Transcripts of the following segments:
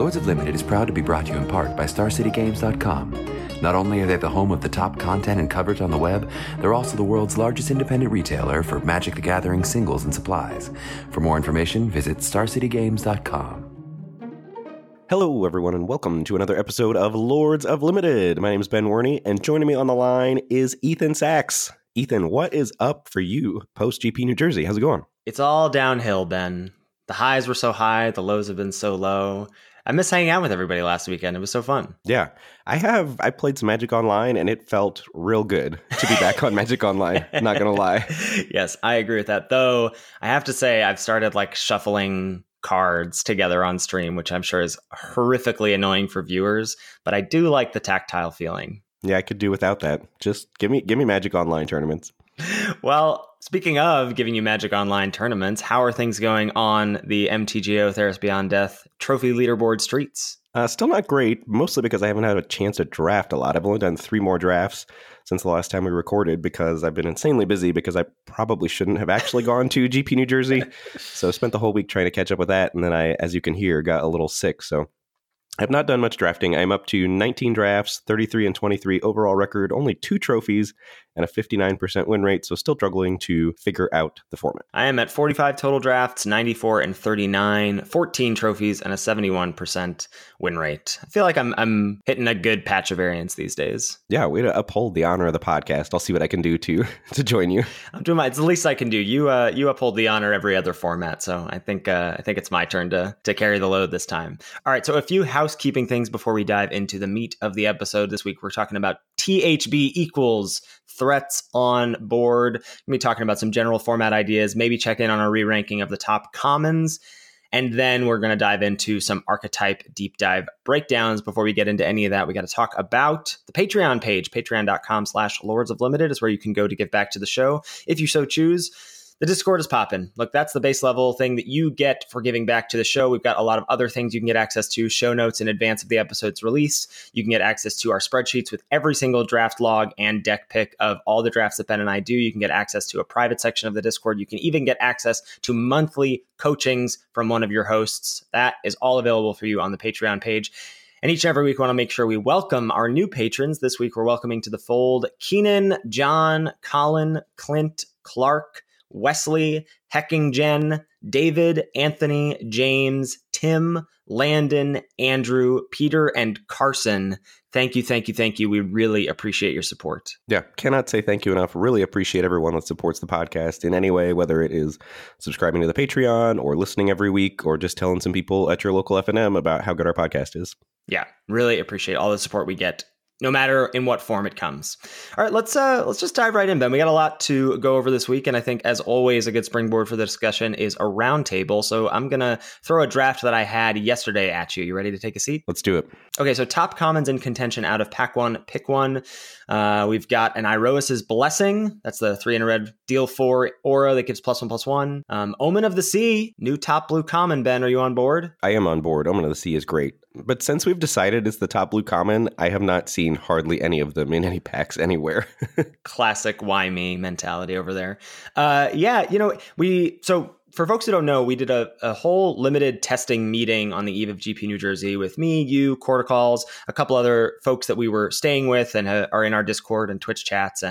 Lords of Limited is proud to be brought to you in part by StarCityGames.com. Not only are they the home of the top content and coverage on the web, they're also the world's largest independent retailer for Magic the Gathering singles and supplies. For more information, visit StarCityGames.com. Hello, everyone, and welcome to another episode of Lords of Limited. My name is Ben Warney, and joining me on the line is Ethan Sachs. Ethan, what is up for you post GP New Jersey? How's it going? It's all downhill, Ben. The highs were so high, the lows have been so low. I miss hanging out with everybody last weekend. It was so fun. Yeah, I played some Magic Online, and it felt real good to be back on Magic Online. Not gonna lie. Yes, I agree with that. Though I have to say, I've started shuffling cards together on stream, which I'm sure is horrifically annoying for viewers, but I do like the tactile feeling. Yeah, I could do without that. Just give me Magic Online tournaments. Well, speaking of giving you Magic Online tournaments, how are things going on the MTGO Theros Beyond Death trophy leaderboard streets? Still not great, mostly because I haven't had a chance to draft a lot. I've only done 3 more drafts since the last time we recorded because I've been insanely busy because I probably shouldn't have actually gone to GP New Jersey. So I spent the whole week trying to catch up with that. And then I, as you can hear, got a little sick. So I've not done much drafting. I'm up to 19 drafts, 33-23 overall record, only 2 trophies, and a 59% win rate. So still struggling to figure out the format. I am at 45 total drafts, 94-39, 14 trophies, and a 71% win rate. I feel like I'm hitting a good patch of variance these days. Yeah, way to uphold the honor of the podcast. I'll see what I can do to join you. I'm doing it's the least I can do. You uphold the honor every other format, so I think it's my turn to carry the load this time. All right, so a few housekeeping things before we dive into the meat of the episode this week. We're talking about THB equals threats on board. We'll be talking about some general format ideas, maybe check in on a re-ranking of the top commons. And then we're going to dive into some archetype deep dive breakdowns. Before we get into any of that, we got to talk about the Patreon page. Patreon.com/Lords of Limited is where you can go to give back to the show if you so choose. The Discord is popping. Look, that's the base level thing that you get for giving back to the show. We've got a lot of other things you can get access to, show notes in advance of the episode's release. You can get access to our spreadsheets with every single draft log and deck pick of all the drafts that Ben and I do. You can get access to a private section of the Discord. You can even get access to monthly coachings from one of your hosts. That is all available for you on the Patreon page. And each and every week, we want to make sure we welcome our new patrons. This week, we're welcoming to the fold Keenan, John, Colin, Clint, Clark, Wesley, Heckingjen, David, Anthony, James, Tim, Landon, Andrew, Peter, and Carson. Thank you, thank you, thank you. We really appreciate your support. Yeah, cannot say thank you enough. Really appreciate everyone that supports the podcast in any way, whether it is subscribing to the Patreon or listening every week or just telling some people at your local FNM about how good our podcast is. Yeah, really appreciate all the support we get, no matter in what form it comes. All right, let's just dive right in, Ben. We got a lot to go over this week, and I think, as always, a good springboard for the discussion is a roundtable. So I'm going to throw a draft that I had yesterday at you. You ready to take a seat? Let's do it. Okay, so top commons in contention out of pack 1, pick 1. We've got an Iroas's Blessing. That's the 3 in a red, deal 4 aura that gives +1/+1. Omen of the Sea, new top blue common, Ben. Are you on board? I am on board. Omen of the Sea is great. But since we've decided it's the top blue common, I have not seen hardly any of them in any packs anywhere. Classic why me mentality over there. For folks who don't know, we did a whole limited testing meeting on the eve of GP New Jersey with me, you, Corticals, a couple other folks that we were staying with and are in our Discord and Twitch chats.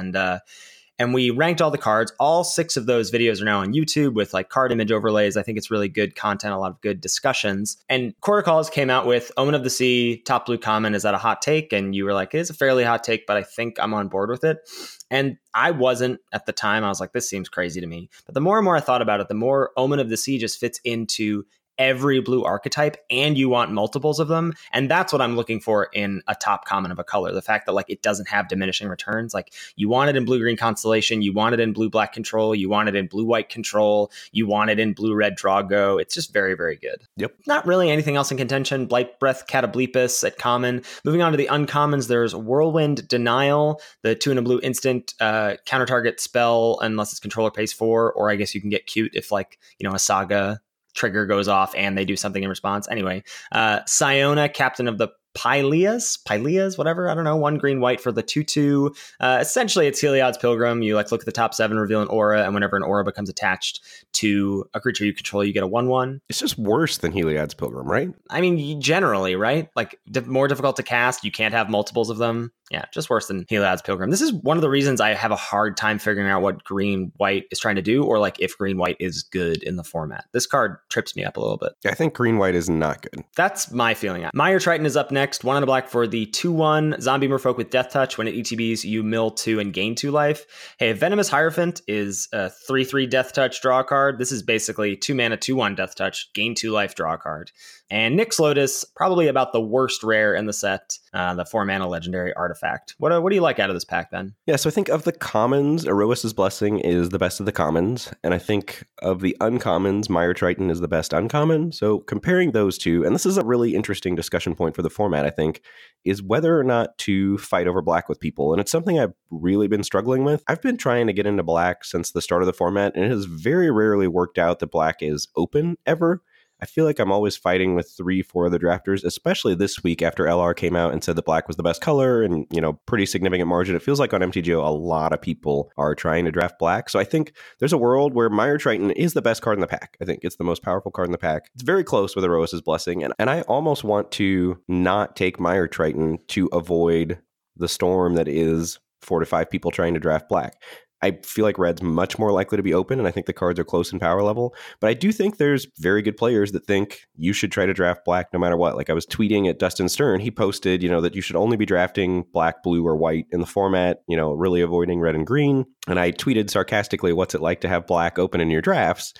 And we ranked all the cards. All 6 of those videos are now on YouTube with card image overlays. I think it's really good content, a lot of good discussions. And Corticals came out with Omen of the Sea, top blue common. Is that a hot take? And you were like, it is a fairly hot take, but I think I'm on board with it. And I wasn't at the time. I was like, this seems crazy to me. But the more and more I thought about it, the more Omen of the Sea just fits into every blue archetype, and you want multiples of them. And that's what I'm looking for in a top common of a color. The fact that it doesn't have diminishing returns. You want it in blue-green constellation, you want it in blue-black control, you want it in blue-white control, you want it in blue-red Drago. It's just very, very good. Yep. Not really anything else in contention. Blight-Breath Catoblepas at common. Moving on to the uncommons, there's Whirlwind Denial, the 2 and a blue instant counter target spell, unless its controller pays 4, or I guess you can get cute if a saga trigger goes off and they do something in response. Anyway, Siona, Captain of the Pylias, whatever. I don't know. 1 green, white for the 2/2. Essentially, it's Heliod's Pilgrim. You look at the top 7, reveal an aura, and whenever an aura becomes attached to a creature you control, you get a 1/1. It's just worse than Heliod's Pilgrim, right? I mean, generally, right? Like, more difficult to cast. You can't have multiples of them. Yeah, just worse than Heliod's Pilgrim. This is one of the reasons I have a hard time figuring out what green-white is trying to do, or like if green-white is good in the format. This card trips me up a little bit. I think green-white is not good. That's my feeling. Mire Triton is up next. 1 and a black for the 2/1 zombie merfolk with death touch. When it ETBs, you mill 2 and gain 2 life. Hey, Venomous Hierophant is a 3/3 death touch draw card. This is basically 2 mana, 2/1 death touch, gain 2 life draw card. And Nyx Lotus, probably about the worst rare in the set, the 4 mana legendary artifact. What do you like out of this pack, Ben? Yeah, so I think of the commons, Iroas's Blessing is the best of the commons. And I think of the uncommons, Mire Triton is the best uncommon. So comparing those two, and this is a really interesting discussion point for the format, I think, is whether or not to fight over black with people. And it's something I've really been struggling with. I've been trying to get into black since the start of the format, and it has very rarely worked out that black is open ever. I feel like I'm always fighting with 3-4 other drafters, especially this week after LR came out and said that black was the best color and, you know, pretty significant margin. It feels like on MTGO, a lot of people are trying to draft black. So I think there's a world where Mire Triton is the best card in the pack. I think it's the most powerful card in the pack. It's very close with Iroas's Blessing. And I almost want to not take Mire Triton to avoid the storm that is 4 to 5 people trying to draft black. I feel like red's much more likely to be open, and I think the cards are close in power level. But I do think there's very good players that think you should try to draft black no matter what. Like I was tweeting at Dustin Stern. He posted, you know, that you should only be drafting black, blue, or white in the format, you know, really avoiding red and green. And I tweeted sarcastically, what's it like to have black open in your drafts?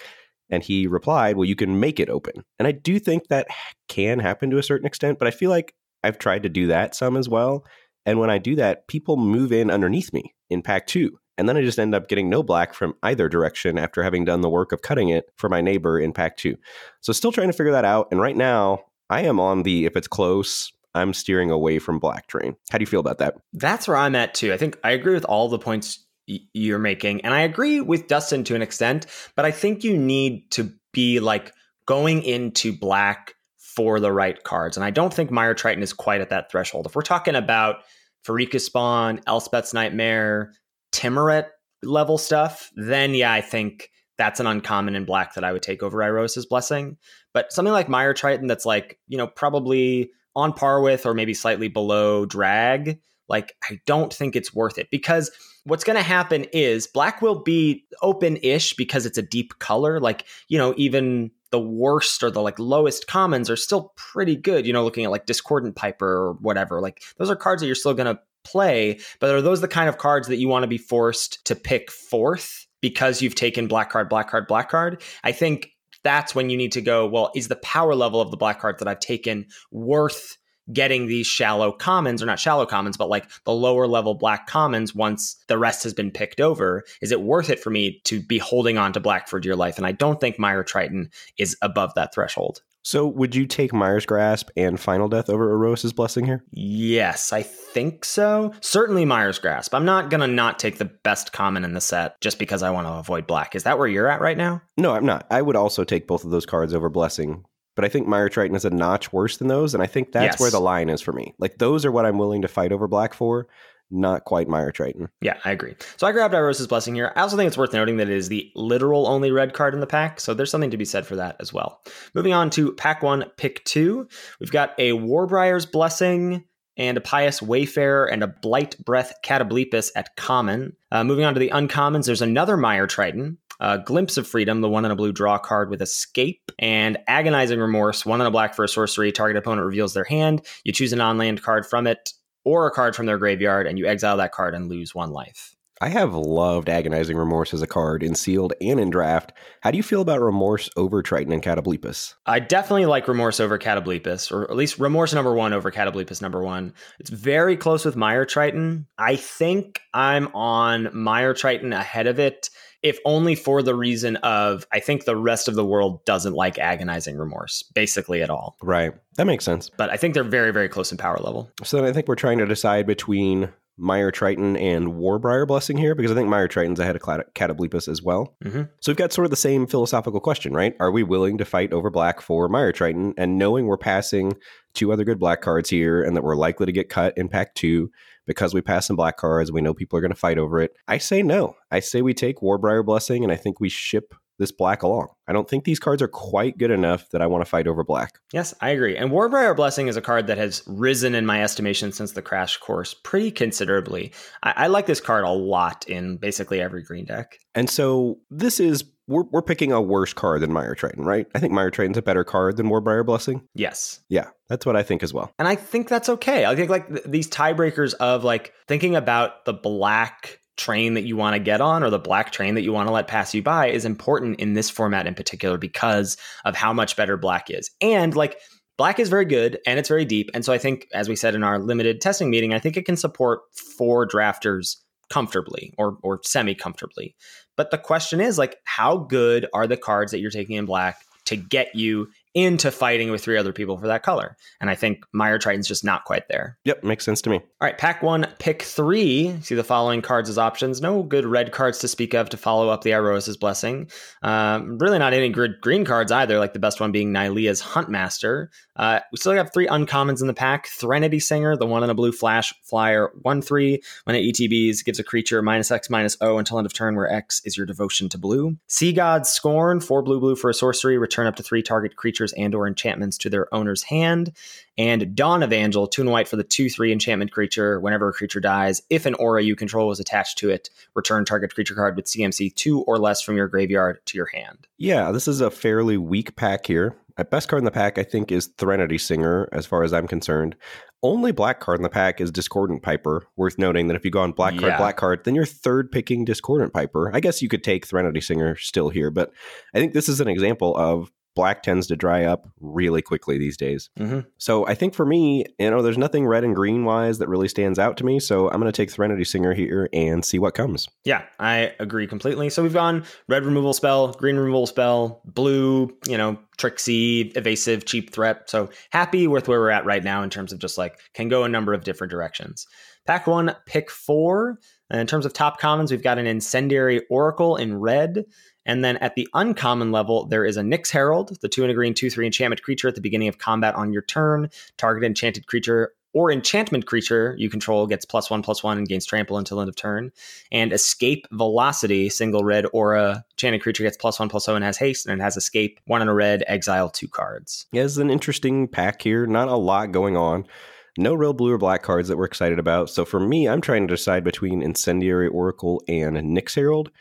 And he replied, well, you can make it open. And I do think that can happen to a certain extent, but I feel like I've tried to do that some as well. And when I do that, people move in underneath me in pack 2. And then I just end up getting no black from either direction after having done the work of cutting it for my neighbor in pack 2. So still trying to figure that out. And right now I am on the, if it's close, I'm steering away from black train. How do you feel about that? That's where I'm at too. I think I agree with all the points you're making. And I agree with Dustin to an extent, but I think you need to be like going into black for the right cards. And I don't think Mire Triton is quite at that threshold. If we're talking about Farika Spawn, Elspeth's Nightmare, Timuret level stuff, then yeah, I think that's an uncommon in black that I would take over Iroas's Blessing. But something like Mire Triton that's like, you know, probably on par with or maybe slightly below drag, like I don't think it's worth it, because what's going to happen is black will be open-ish because it's a deep color. Like, you know, even the worst or the like lowest commons are still pretty good, you know, looking at like Discordant Piper or whatever. Like those are cards that you're still going to play, but are those the kind of cards that you want to be forced to pick 4th because you've taken black card, black card, black card? I think that's when you need to go, well, is the power level of the black card that I've taken worth getting these shallow commons, or not shallow commons, but like the lower level black commons once the rest has been picked over? Is it worth it for me to be holding on to black for dear life? And I don't think Mire Triton is above that threshold. So would you take Mire's Grasp and Final Death over Iroas's Blessing here? Yes, I think so. Certainly Mire's Grasp. I'm not going to not take the best common in the set just because I want to avoid black. Is that where you're at right now? No, I'm not. I would also take both of those cards over Blessing. But I think Mire Triton is a notch worse than those. And I think that's where the line is for me. Like those are what I'm willing to fight over black for. Not quite Mire Triton. Yeah, I agree. So I grabbed Iroas's Blessing here. I also think it's worth noting that it is the literal only red card in the pack, so there's something to be said for that as well. Moving on to pack 1, pick 2. We've got a Warbriar's Blessing and a Pious Wayfarer and a Blight-Breath Catoblepas at common. Moving on to the uncommons, there's another Mire Triton, Glimpse of Freedom, the 1 and a blue draw card with escape, and Agonizing Remorse, 1 and a black for a sorcery. Target opponent reveals their hand. You choose an on-land card from it, or a card from their graveyard, and you exile that card and lose 1 life. I have loved Agonizing Remorse as a card in Sealed and in Draft. How do you feel about Remorse over Triton and Catoblepas? I definitely like Remorse over Catoblepas, or at least Remorse number 1 over Catoblepas number 1. It's very close with Mire Triton. I think I'm on Mire Triton ahead of it, if only for the reason of, I think the rest of the world doesn't like Agonizing Remorse basically at all. Right. That makes sense. But I think they're very, very close in power level. So then I think we're trying to decide between Mire Triton and Warbriar Blessing here, because I think Mire Triton's ahead of Catoblepas as well. Mm-hmm. So we've got sort of the same philosophical question, right? Are we willing to fight over black for Mire Triton? And knowing we're passing 2 other good black cards here and that we're likely to get cut in pack 2 because we pass some black cards and we know people are going to fight over it, I say no. I say we take Warbriar Blessing, and I think we ship this black along. I don't think these cards are quite good enough that I want to fight over black. Yes, I agree. And Warbriar's Blessing is a card that has risen in my estimation since the crash course pretty considerably. I like this card a lot in basically every green deck. And so this is, we're picking a worse card than Mire Triton, right? I think Mire Triton's a better card than Warbriar's Blessing. Yes. Yeah, that's what I think as well. And I think that's okay. I think like these tiebreakers of like thinking about the black train that you want to get on or the black train that you want to let pass you by is important in this format in particular because of how much better black is. And like black is very good and it's very deep. And so I think, as we said in our limited testing meeting, I think it can support four drafters comfortably or semi-comfortably. But the question is like, how good are the cards that you're taking in black to get you into fighting with three other people for that color? And I think Mire Triton's just not quite there. Yep, makes sense to me. All right, pack one, pick three. See the following cards as options. No good red cards to speak of to follow up the Iroas's Blessing. Really not any good green cards either, like the best one being Nylea's Huntmaster. We still have three uncommons in the pack. Threnody Singer, the one in a blue flash flyer, 1/3. When it ETBs, gives a creature -X, -0 until end of turn, where X is your devotion to blue. Sea God's Scorn, 4 blue for a sorcery. Return up to 3 target creatures and or enchantments to their owner's hand. And Dawn Evangel, 2W for the 2/3 enchantment creature. Whenever a creature dies, if an aura you control was attached to it, return target creature card with CMC 2 or less from your graveyard to your hand. Yeah, this is a fairly weak pack here. The best card in the pack, I think, is Threnody Singer, as far as I'm concerned. Only black card in the pack is Discordant Piper. Worth noting that if you go on black card, black card, then you're third picking Discordant Piper. I guess you could take Threnody Singer still here, but I think this is an example of black tends to dry up really quickly these days. Mm-hmm. So I think for me, you know, there's nothing red and green wise that really stands out to me. So I'm going to take Threnody Singer here and see what comes. Yeah, I agree completely. So we've gone red removal spell, green removal spell, blue, you know, tricksy, evasive, cheap threat. So happy with where we're at right now in terms of just like can go a number of different directions. Pack one, pick four. And in terms of top commons, we've got an Incendiary Oracle in red. And then at the uncommon level, there is a Nyx Herald, the 2W, 2/3 enchantment creature at the beginning of combat on your turn. Target enchanted creature or enchantment creature you control gets +1/+1 and gains trample until end of turn. And Escape Velocity, single red aura, enchanted creature gets +1/+0 and has haste, and it has escape, 1 and a red, exile 2 cards. Yeah, it's an interesting pack here. Not a lot going on. No real blue or black cards that we're excited about. So for me, I'm trying to decide between Incendiary Oracle and Nyx Herald.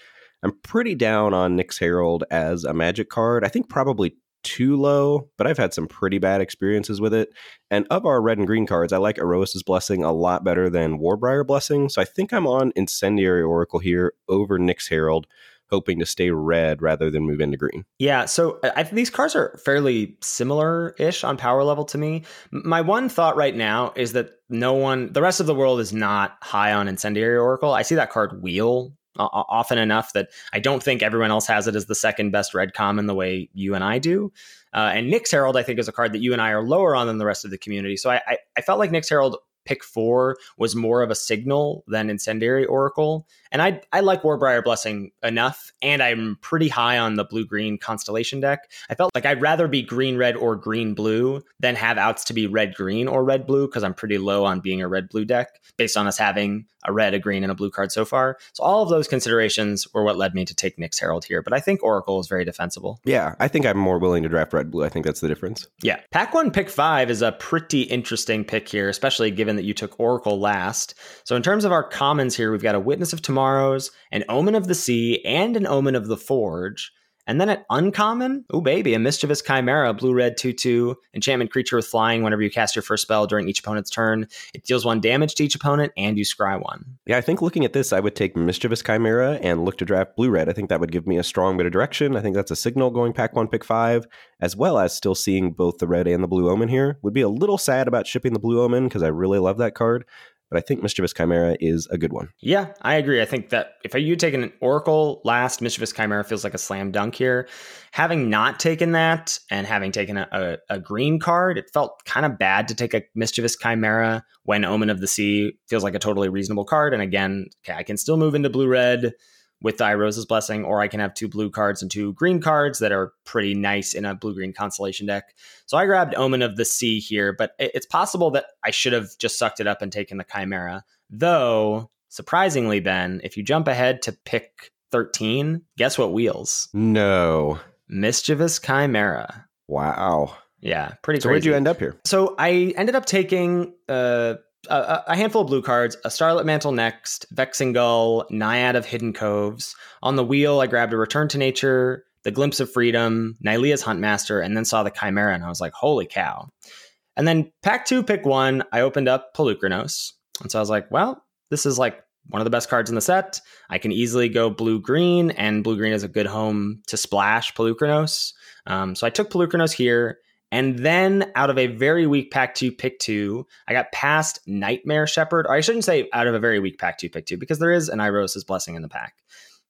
I'm pretty down on Nyx Herald as a magic card. I think probably too low, but I've had some pretty bad experiences with it. And of our red and green cards, I like Iroas's Blessing a lot better than Warbriar's Blessing. So I think I'm on Incendiary Oracle here over Nyx Herald, hoping to stay red rather than move into green. Yeah, so I think these cards are fairly similar-ish on power level to me. My one thought right now is that the rest of the world is not high on Incendiary Oracle. I see that card wheel often enough that I don't think everyone else has it as the second best red common the way you and I do. And Nyx Herald, I think, is a card that you and I are lower on than the rest of the community. So I felt like Nyx Herald pick 4 was more of a signal than Incendiary Oracle. And I like Warbriar's Blessing enough, and I'm pretty high on the blue-green constellation deck. I felt like I'd rather be green-red or green-blue than have outs to be red-green or red-blue, because I'm pretty low on being a red-blue deck based on us having a red, a green, and a blue card so far. So all of those considerations were what led me to take Nyx Herald here, but I think Oracle is very defensible. Yeah, I think I'm more willing to draft red-blue. I think that's the difference. Yeah. Pack 1, pick 5 is a pretty interesting pick here, especially given that you took Oracle last. So in terms of our commons here, we've got a Witness of Tomorrows, an Omen of the Sea, and an Omen of the Forge. And then at uncommon, oh baby, a Mischievous Chimera, blue-red 2/2, enchantment creature with flying. Whenever you cast your first spell during each opponent's turn, it deals 1 damage to each opponent, and you scry 1. Yeah, I think looking at this, I would take Mischievous Chimera and look to draft blue-red. I think that would give me a strong bit of direction. I think that's a signal going pack 1, pick 5, as well as still seeing both the red and the blue Omen here. Would be a little sad about shipping the blue Omen because I really love that card. But I think Mischievous Chimera is a good one. Yeah, I agree. I think that if you'd taken an Oracle last, Mischievous Chimera feels like a slam dunk here. Having not taken that and having taken a green card, it felt kind of bad to take a Mischievous Chimera when Omen of the Sea feels like a totally reasonable card. And again, okay, I can still move into blue-red with Iroas's Blessing, or I can have 2 blue cards and 2 green cards that are pretty nice in a blue-green constellation deck. So I grabbed Omen of the Sea here, but it's possible that I should have just sucked it up and taken the Chimera. Though, surprisingly, Ben, if you jump ahead to pick 13, guess what wheels? No. Mischievous Chimera. Wow. Yeah, pretty crazy. So where'd you end up here? So I ended up taking a handful of blue cards, a Starlit Mantle next, Vexing Gull, Naiad of Hidden Coves. On the wheel, I grabbed a Return to Nature, the Glimpse of Freedom, Nylea's Huntmaster, and then saw the Chimera, and I was like, holy cow. And then pack 2, pick 1, I opened up Polukranos. And so I was like, well, this is like one of the best cards in the set. I can easily go blue-green, and blue-green is a good home to splash Polukranos. So I took Polukranos here. And then out of a very weak pack 2, pick 2, I got past Nightmare Shepherd. Or I shouldn't say out of a very weak pack 2, pick 2, because there is an Iroas's Blessing in the pack.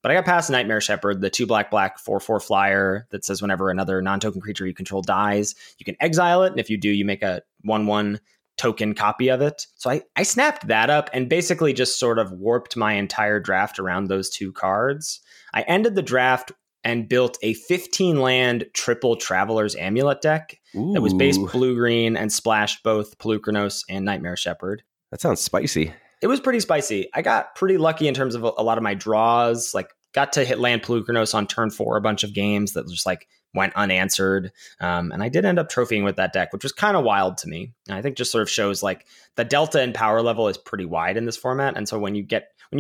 But I got past Nightmare Shepherd, the 2 black 4/4 flyer that says whenever another non-token creature you control dies, you can exile it. And if you do, you make a 1/1 token copy of it. So I snapped that up and basically just sort of warped my entire draft around those 2 cards. I ended the draft and built a 15-land triple Traveler's amulet deck. Ooh. That was based blue-green and splashed both Polukranos and Nightmare Shepherd. That sounds spicy. It was pretty spicy. I got pretty lucky in terms of a lot of my draws. Like, got to hit land Polukranos on turn 4 a bunch of games that just like went unanswered. And I did end up trophying with that deck, which was kind of wild to me. And I think just sort of shows like the delta in power level is pretty wide in this format. And so when you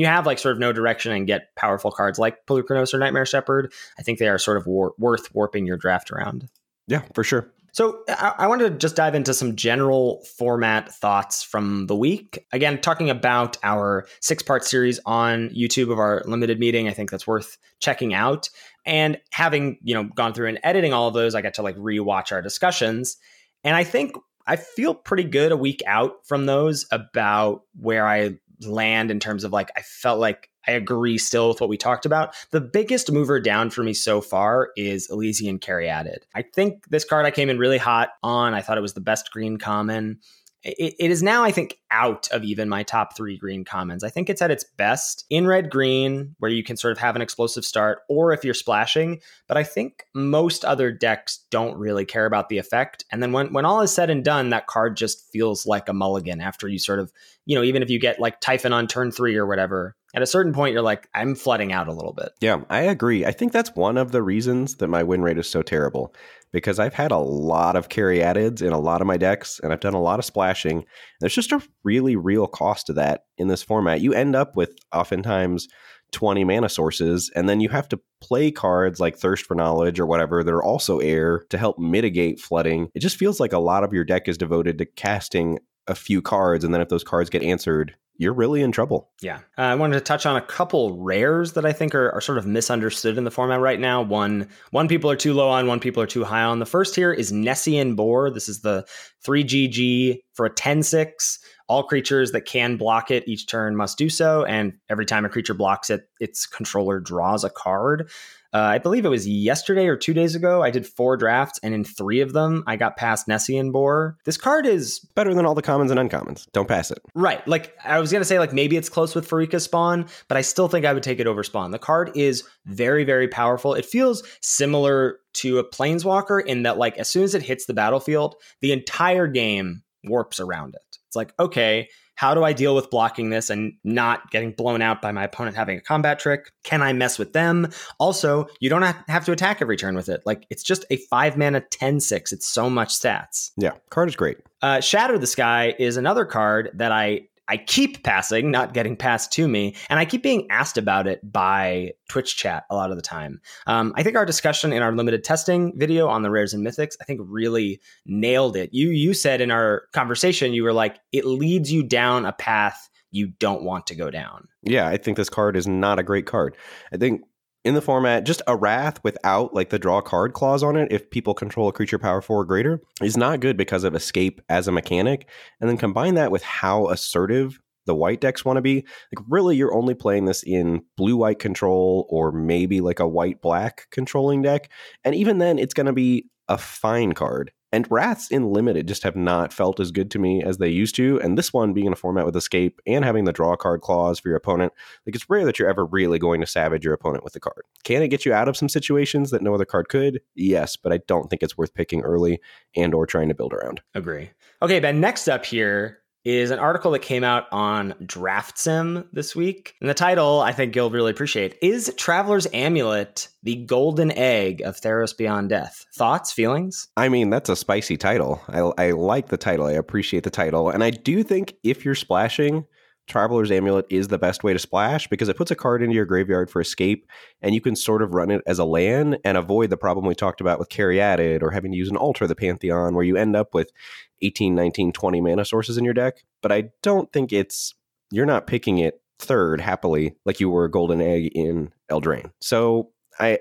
have like sort of no direction and get powerful cards like Polukranos or Nightmare Shepherd, I think they are sort of worth warping your draft around. Yeah, for sure. So I wanted to just dive into some general format thoughts from the week. Again, talking about our 6-part series on YouTube of our limited meeting. I think that's worth checking out. And having, gone through and editing all of those, I got to like rewatch our discussions. And I think I feel pretty good a week out from those about where I land in terms of like, I felt like I agree still with what we talked about. The biggest mover down for me so far is Elysian Caryatid. I think this card I came in really hot on. I thought it was the best green common. It is now, I think, out of even my top 3 green commons. I think it's at its best in red-green, where you can sort of have an explosive start, or if you're splashing. But I think most other decks don't really care about the effect. And then when all is said and done, that card just feels like a mulligan after you sort of, even if you get like Typhon on turn 3 or whatever, at a certain point, you're like, I'm flooding out a little bit. Yeah, I agree. I think that's one of the reasons that my win rate is so terrible, because I've had a lot of Caryatids in a lot of my decks, and I've done a lot of splashing. There's just a really real cost to that in this format. You end up with oftentimes 20 mana sources, and then you have to play cards like Thirst for Knowledge or whatever that are also air to help mitigate flooding. It just feels like a lot of your deck is devoted to casting a few cards, and then if those cards get answered, you're really in trouble. Yeah. I wanted to touch on a couple rares that I think are sort of misunderstood in the format right now. One people are too low on, one people are too high on. The first here is Nessian Boar. This is the 3GG for a 10/6. All creatures that can block it each turn must do so. And every time a creature blocks it, its controller draws a card. I believe it was yesterday or 2 days ago, I did 4 drafts, and in 3 of them, I got past Nessian Boar. This card is better than all the commons and uncommons. Don't pass it. Right. Like, I was going to say, like, maybe it's close with Farika's Spawn, but I still think I would take it over Spawn. The card is very, very powerful. It feels similar to a Planeswalker in that, like, as soon as it hits the battlefield, the entire game warps around it. It's like, okay, how do I deal with blocking this and not getting blown out by my opponent having a combat trick? Can I mess with them? Also, you don't have to attack every turn with it. Like, it's just a 5-mana 10/6. It's so much stats. Yeah, card is great. Shatter the Sky is another card that I keep passing, not getting passed to me, and I keep being asked about it by Twitch chat a lot of the time. I think our discussion in our limited testing video on the rares and mythics, I think, really nailed it. You said in our conversation, you were like, it leads you down a path you don't want to go down. Yeah, I think this card is not a great card. I think in the format, just a Wrath without like the draw card clause on it, if people control a creature power 4 or greater, is not good because of escape as a mechanic. And then combine that with how assertive the white decks want to be. Like, really, you're only playing this in blue-white control or maybe like a white-black controlling deck. And even then, it's going to be a fine card. And Wraths in Limited just have not felt as good to me as they used to. And this one being in a format with escape and having the draw card clause for your opponent, like, it's rare that you're ever really going to savage your opponent with the card. Can it get you out of some situations that no other card could? Yes, but I don't think it's worth picking early and or trying to build around. Agree. Okay, Ben, next up here is an article that came out on DraftSim this week. And the title, I think you'll really appreciate, is Traveler's Amulet, the Golden Egg of Theros Beyond Death. Thoughts, feelings? I mean, that's a spicy title. I like the title. I appreciate the title. And I do think if you're splashing, Traveler's Amulet is the best way to splash because it puts a card into your graveyard for escape, and you can sort of run it as a land and avoid the problem we talked about with Caryatid or having to use an altar of the Pantheon where you end up with 18, 19, 20 mana sources in your deck. But I don't think you're not picking it third happily like you were a golden egg in Eldraine. So I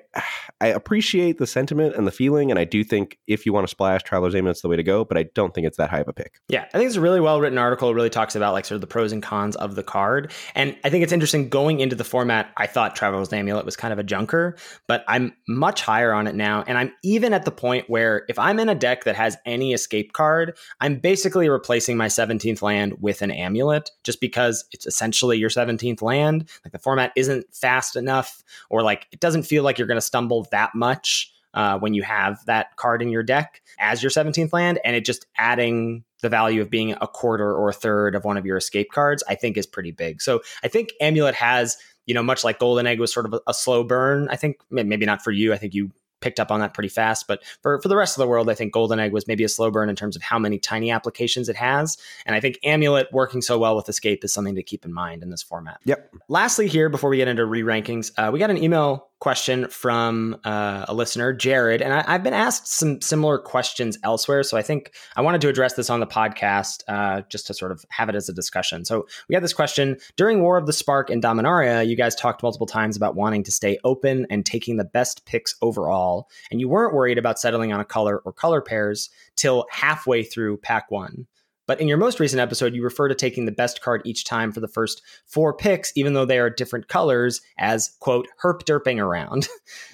appreciate the sentiment and the feeling, and I do think if you want to splash, Traveler's Amulet's the way to go, but I don't think it's that high of a pick. Yeah, I think it's a really well-written article. It really talks about like sort of the pros and cons of the card, and I think it's interesting going into the format. I thought Traveler's Amulet was kind of a junker, but I'm much higher on it now, and I'm even at the point where if I'm in a deck that has any escape card, I'm basically replacing my 17th land with an amulet just because it's essentially your 17th land. Like the format isn't fast enough, or like it doesn't feel like you're going to stumble that much when you have that card in your deck as your 17th land, and it just adding the value of being a quarter or a third of one of your escape cards, I think is pretty big. So I think Amulet has, you know, much like Golden Egg was sort of a slow burn. I think maybe not for you. I think you picked up on that pretty fast, but for the rest of the world, I think Golden Egg was maybe a slow burn in terms of how many tiny applications it has. And I think Amulet working so well with escape is something to keep in mind in this format. Yep. Lastly here, before we get into re-rankings, we got an email question from a listener, Jared, and I've been asked some similar questions elsewhere. So I think I wanted to address this on the podcast just to sort of have it as a discussion. So we had this question during War of the Spark and Dominaria. You guys talked multiple times about wanting to stay open and taking the best picks overall, and you weren't worried about settling on a color or color pairs till halfway through pack one. But in your most recent episode, you refer to taking the best card each time for the first four picks, even though they are different colors, as, quote, herp-derping around.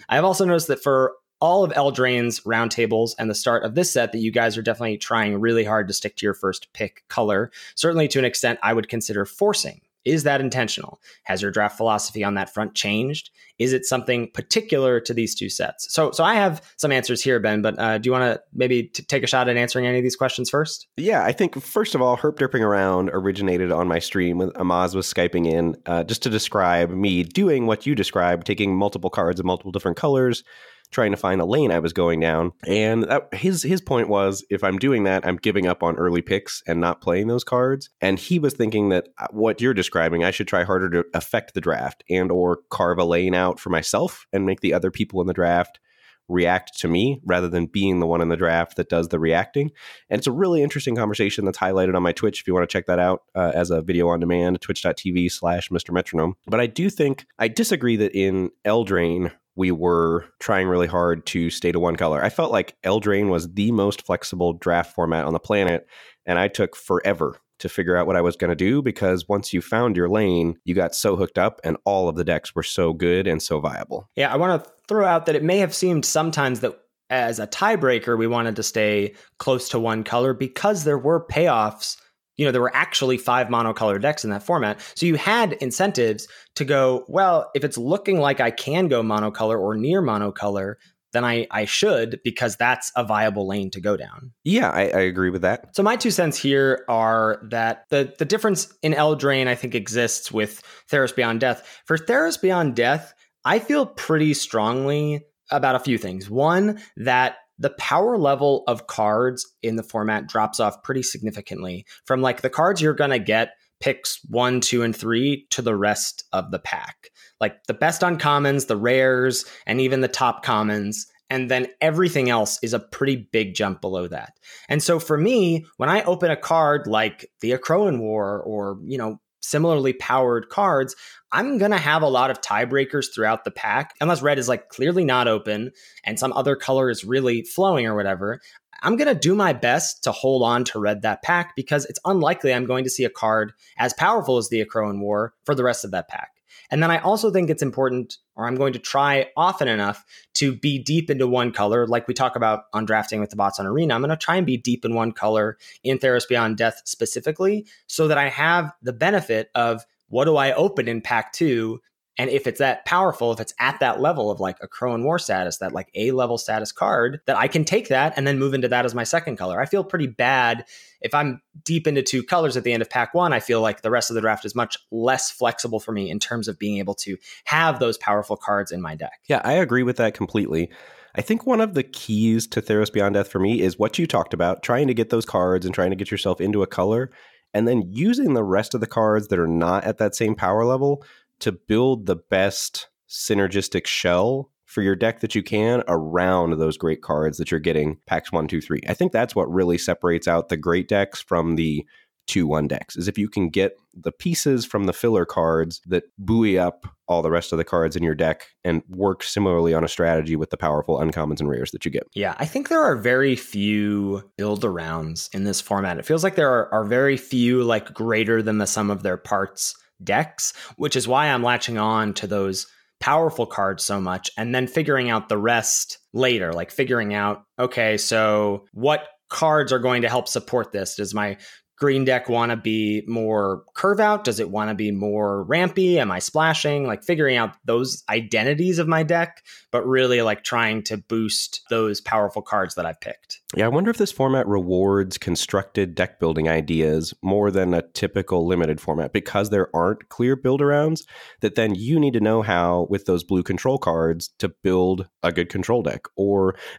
I've also noticed that for all of Eldraine's roundtables and the start of this set, that you guys are definitely trying really hard to stick to your first pick color, certainly to an extent I would consider forcing. Is that intentional? Has your draft philosophy on that front changed? Is it something particular to these two sets? So I have some answers here, Ben, but do you want to maybe take a shot at answering any of these questions first? Yeah, I think, first of all, herp-derping around originated on my stream when Amaz was Skyping in just to describe me doing what you described, taking multiple cards of multiple different colors, trying to find a lane I was going down. And that, his point was, if I'm doing that, I'm giving up on early picks and not playing those cards. And he was thinking that what you're describing, I should try harder to affect the draft and or carve a lane out for myself and make the other people in the draft react to me rather than being the one in the draft that does the reacting. And it's a really interesting conversation that's highlighted on my Twitch if you want to check that out as a video on demand, twitch.tv/Mr. Metronome. But I do think I disagree that in Eldraine, we were trying really hard to stay to one color. I felt like Eldraine was the most flexible draft format on the planet, and I took forever to figure out what I was going to do because once you found your lane, you got so hooked up and all of the decks were so good and so viable. Yeah, I want to throw out that it may have seemed sometimes that as a tiebreaker, we wanted to stay close to one color because there were payoffs. You know, there were actually five monocolor decks in that format. So you had incentives to go, well, if it's looking like I can go monocolor or near monocolor, then I should, because that's a viable lane to go down. Yeah, I agree with that. So my two cents here are that the difference in Eldraine, I think, exists with Theros Beyond Death. For Theros Beyond Death, I feel pretty strongly about a few things. One, that the power level of cards in the format drops off pretty significantly from like the cards you're going to get picks 1, 2, and 3 to the rest of the pack, like the best uncommons, the rares, and even the top commons. And then everything else is a pretty big jump below that. And so for me, when I open a card like the Acroan War or, you know, similarly powered cards, I'm going to have a lot of tiebreakers throughout the pack. Unless red is like clearly not open and some other color is really flowing or whatever, I'm going to do my best to hold on to red that pack because it's unlikely I'm going to see a card as powerful as the Acroan War for the rest of that pack. And then I also think it's important, or I'm going to try often enough to be deep into one color. Like we talk about on drafting with the bots on Arena, I'm going to try and be deep in one color in Theros Beyond Death specifically so that I have the benefit of what do I open in pack two And if it's that powerful, if it's at that level of like a Crowan War status, that like A level status card, that I can take that and then move into that as my second color. I feel pretty bad if I'm deep into two colors at the end of pack one. I feel like the rest of the draft is much less flexible for me in terms of being able to have those powerful cards in my deck. Yeah, I agree with that completely. I think one of the keys to Theros Beyond Death for me is what you talked about, trying to get those cards and trying to get yourself into a color, and then using the rest of the cards that are not at that same power level to build the best synergistic shell for your deck that you can around those great cards that you're getting packs 1, 2, 3. I think that's what really separates out the great decks from the 2-1 decks, is if you can get the pieces from the filler cards that buoy up all the rest of the cards in your deck and work similarly on a strategy with the powerful uncommons and rares that you get. Yeah, I think there are very few build-arounds in this format. It feels like there are very few like greater than the sum of their parts decks, which is why I'm latching on to those powerful cards so much and then figuring out the rest later, like figuring out, okay, so what cards are going to help support this? Does my green deck want to be more curve out? Does it want to be more rampy? Am I splashing? Like figuring out those identities of my deck, but really like trying to boost those powerful cards that I've picked. Yeah, I wonder if this format rewards constructed deck building ideas more than a typical limited format, because there aren't clear build arounds that then you need to know how with those blue control cards to build a good control deck.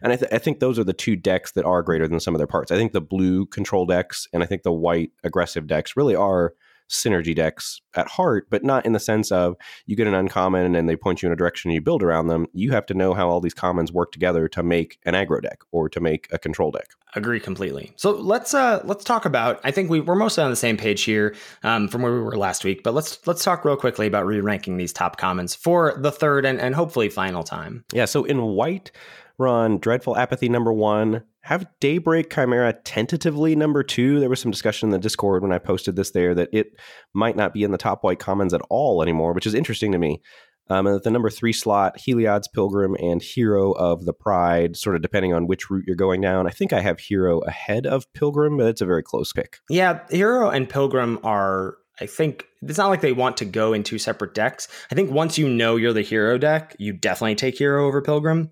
I think those are the two decks that are greater than some of their parts. I think the blue control decks and I think the white aggressive decks really are synergy decks at heart, but not in the sense of you get an uncommon and they point you in a direction you build around them. You have to know how all these commons work together to make an aggro deck or to make a control deck. Agree completely. So let's talk about, I think we're mostly on the same page here from where we were last week, but let's talk real quickly about re-ranking these top commons for the third and hopefully final time. Yeah, so in white, we're on Dreadful Apathy number 1. Have Daybreak Chimera tentatively number 2. There was some discussion in the Discord when I posted this there that it might not be in the top white commons at all anymore, which is interesting to me. And at the number 3 slot, Heliod's Pilgrim and Hero of the Pride, sort of depending on which route you're going down. I think I have Hero ahead of Pilgrim, but it's a very close pick. Yeah, Hero and Pilgrim are, I think, it's not like they want to go in two separate decks. I think once you know you're the Hero deck, you definitely take Hero over Pilgrim.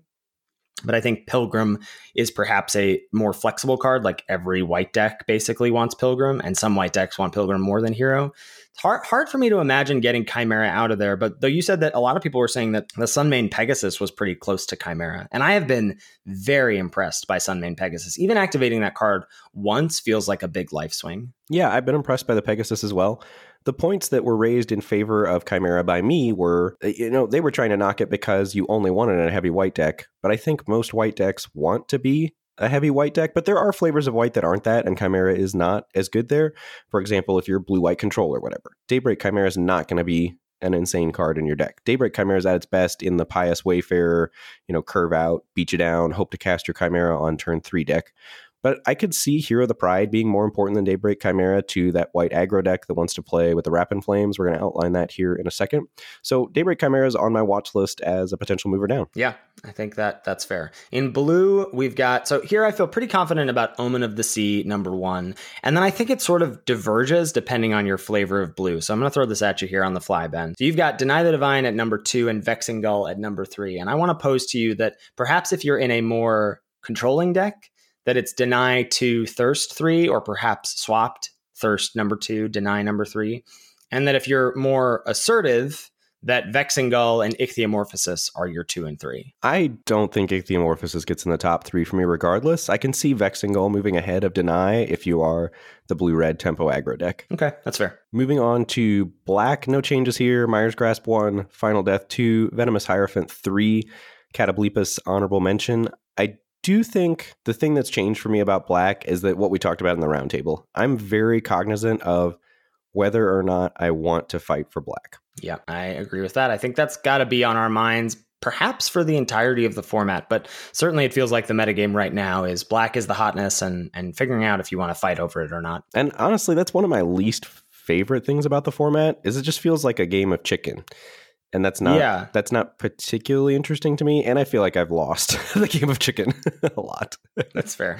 But I think Pilgrim is perhaps a more flexible card. Like every white deck basically wants Pilgrim, and some white decks want Pilgrim more than Hero. It's hard for me to imagine getting Chimera out of there. But though you said that a lot of people were saying that the Sunmane Pegasus was pretty close to Chimera, and I have been very impressed by Sunmane Pegasus. Even activating that card once feels like a big life swing. Yeah, I've been impressed by the Pegasus as well. The points that were raised in favor of Chimera by me were, they were trying to knock it because you only want it in a heavy white deck. But I think most white decks want to be a heavy white deck, but there are flavors of white that aren't that, and Chimera is not as good there. For example, if you're blue-white control or whatever, Daybreak Chimera is not going to be an insane card in your deck. Daybreak Chimera is at its best in the Pious Wayfarer, curve out, beat you down, hope to cast your Chimera on turn 3 deck. But I could see Hero of the Pride being more important than Daybreak Chimera to that white aggro deck that wants to play with the Rapid Flames. We're going to outline that here in a second. So Daybreak Chimera is on my watch list as a potential mover down. Yeah, I think that's fair. In blue, we've got, so here I feel pretty confident about Omen of the Sea, number 1. And then I think it sort of diverges depending on your flavor of blue. So I'm going to throw this at you here on the fly, Ben. So you've got Deny the Divine at number 2 and Vexing Gull at number 3. And I want to pose to you that perhaps if you're in a more controlling deck, that it's Deny to Thirst 3, or perhaps swapped Thirst number 2, Deny number 3. And that if you're more assertive, that Vexing Gull and Ichthyomorphosis are your 2 and 3. I don't think Ichthyomorphosis gets in the top 3 for me regardless. I can see Vexing Gull moving ahead of Deny if you are the blue-red tempo aggro deck. Okay, that's fair. Moving on to black, no changes here. Mire's Grasp 1, Final Death 2, Venomous Hierophant 3, Catoblepas honorable mention. I do think the thing that's changed for me about black is that what we talked about in the roundtable. I'm very cognizant of whether or not I want to fight for black. Yeah, I agree with that. I think that's got to be on our minds, perhaps for the entirety of the format, but certainly it feels like the metagame right now is black is the hotness and figuring out if you want to fight over it or not. And honestly, that's one of my least favorite things about the format is it just feels like a game of chicken. And that's not particularly interesting to me. And I feel like I've lost the game of chicken a lot. That's fair.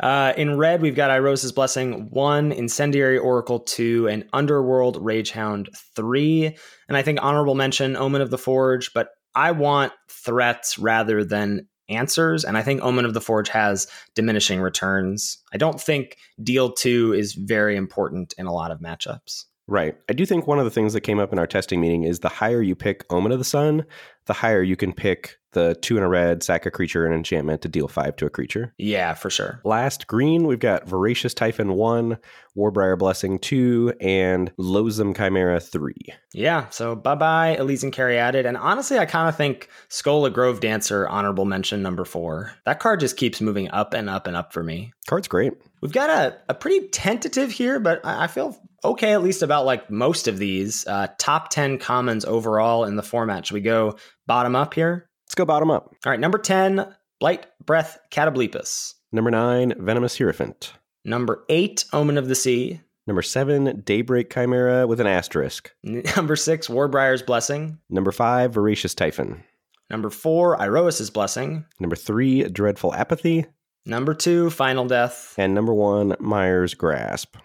In red, we've got Iroas's Blessing 1, Incendiary Oracle 2, and Underworld Ragehound 3. And I think honorable mention, Omen of the Forge. But I want threats rather than answers. And I think Omen of the Forge has diminishing returns. I don't think Deal 2 is very important in a lot of matchups. Right. I do think one of the things that came up in our testing meeting is the higher you pick Omen of the Sun, the higher you can pick the 2 and a red, sack a creature and enchantment to deal 5 to a creature. Yeah, for sure. Last green, we've got Voracious Typhon 1, Warbriar's Blessing 2, and Loathsome Chimera 3. Yeah, so bye-bye, Elysian Caryatid. And honestly, I kind of think Skola Grove Dancer, honorable mention number 4. That card just keeps moving up and up and up for me. Card's great. We've got a pretty tentative here, but I feel okay at least about like most of these. Top 10 commons overall in the format. Should we go bottom up here? Let's go bottom up. All right, number 10, Blight-Breath Catoblepas. Number 9, Venomous Hierophant. Number 8, Omen of the Sea. Number 7, Daybreak Chimera with an asterisk. Number 6, Warbriar's Blessing. Number 5, Voracious Typhon. Number 4, Iroas's Blessing. Number 3, Dreadful Apathy. Number 2, Final Death. And number 1, Mire's Grasp.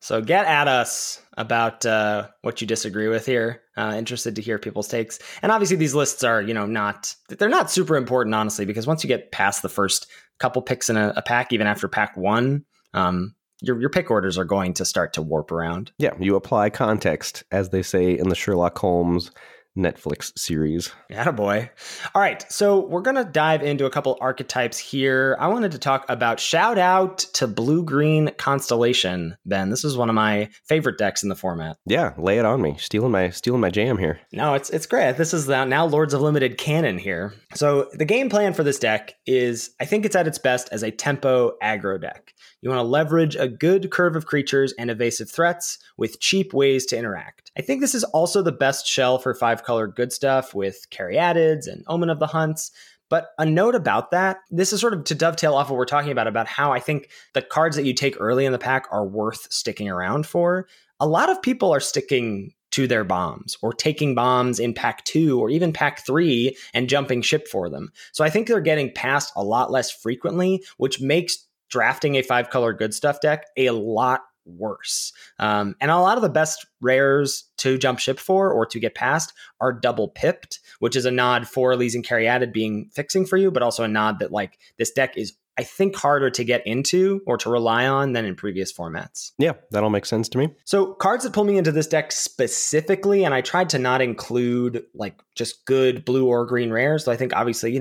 So get at us about what you disagree with here. Interested to hear people's takes. And obviously these lists are, they're not super important, honestly, because once you get past the first couple picks in a pack, even after pack one, your pick orders are going to start to warp around. Yeah, you apply context, as they say in the Sherlock Holmes Netflix series. Attaboy. All right, so we're going to dive into a couple archetypes here. I wanted to talk about shout out to Blue Green Constellation, Ben. This is one of my favorite decks in the format. Yeah, lay it on me. Stealing my jam here. No, it's great. This is now Lords of Limited canon here. So the game plan for this deck is, I think it's at its best as a tempo aggro deck. You want to leverage a good curve of creatures and evasive threats with cheap ways to interact. I think this is also the best shell for 5-color good stuff with Caryatids and Omen of the Hunts. But a note about that, this is sort of to dovetail off what we're talking about how I think the cards that you take early in the pack are worth sticking around for. A lot of people are sticking to their bombs or taking bombs in pack 2 or even pack 3 and jumping ship for them. So I think they're getting passed a lot less frequently, which makes drafting a 5-color good stuff deck a lot worse. And a lot of the best rares to jump ship for or to get past are double pipped, which is a nod for Elysian Caryatid being fixing for you, but also a nod that like this deck is, I think, harder to get into or to rely on than in previous formats. Yeah, that all makes sense to me. So cards that pull me into this deck specifically, and I tried to not include like just good blue or green rares. So I think obviously,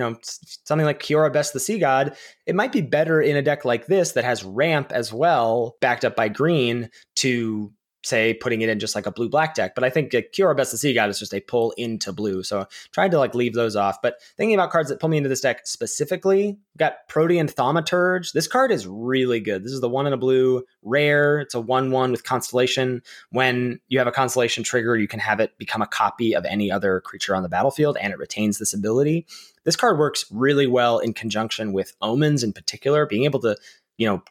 something like Kiora Best the Sea God, it might be better in a deck like this that has ramp as well, backed up by green, to say putting it in just like a blue black deck. But I think Kiora Best the Sea God is just a pull into blue. So trying to like leave those off. But thinking about cards that pull me into this deck specifically, got Protean Thaumaturge. This card is really good. This is the 1 in a blue rare. It's a 1/1 with Constellation. When you have a Constellation trigger, you can have it become a copy of any other creature on the battlefield, and it retains this ability. This card works really well in conjunction with Omens in particular. Being able to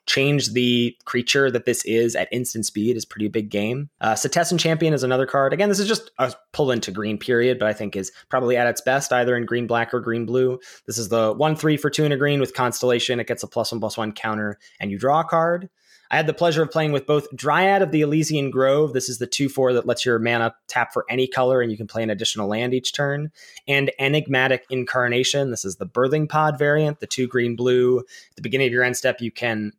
change the creature that this is at instant speed is pretty big game. Setessan Champion is another card. Again, this is just a pull into green period, but I think is probably at its best either in green, black, or green, blue. This is the 1/3 for 2 and a green with Constellation. It gets a +1/+1 counter and you draw a card. I had the pleasure of playing with both Dryad of the Elysian Grove. This is the 2/4 that lets your mana tap for any color and you can play an additional land each turn. And Enigmatic Incarnation. This is the Birthing Pod variant, the 2 green blue. At the beginning of your end step, you can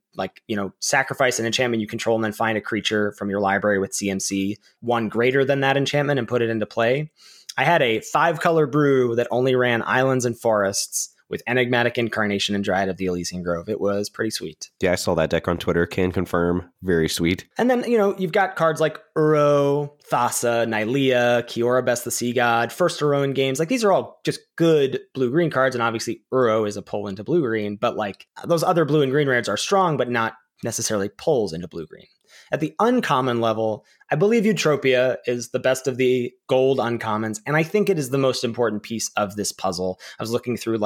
sacrifice an enchantment you control and then find a creature from your library with CMC 1 greater than that enchantment and put it into play. I had a 5-color brew that only ran Islands and Forests with Enigmatic Incarnation and Dryad of the Elysian Grove. It was pretty sweet. Yeah, I saw that deck on Twitter. Can confirm. Very sweet. And then, you've got cards like Uro, Thassa, Nylea, Kiora Best the Sea God, First Uroan Games. These are all just good blue-green cards. And obviously, Uro is a pull into blue-green. But those other blue and green rares are strong, but not necessarily pulls into blue-green. At the uncommon level, I believe Eutropia is the best of the gold uncommons, and I think it is the most important piece of this puzzle. I was looking through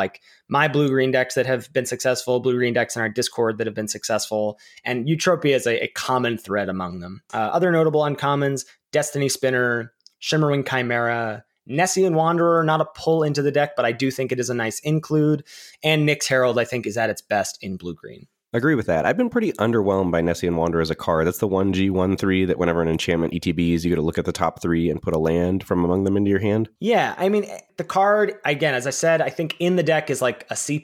my blue-green decks that have been successful, blue-green decks in our Discord that have been successful, and Eutropia is a common thread among them. Other notable uncommons, Destiny Spinner, Shimmerwing Chimera, Nessian Wanderer, not a pull into the deck, but I do think it is a nice include. And Nyx Herald, I think, is at its best in blue-green. I agree with that. I've been pretty underwhelmed by Nessian Wanderer as a card. That's the 1G1/3 that whenever an enchantment ETBs, you get to look at the top three and put a land from among them into your hand. Yeah, I mean, the card, again, as I said, I think in the deck is like a C+.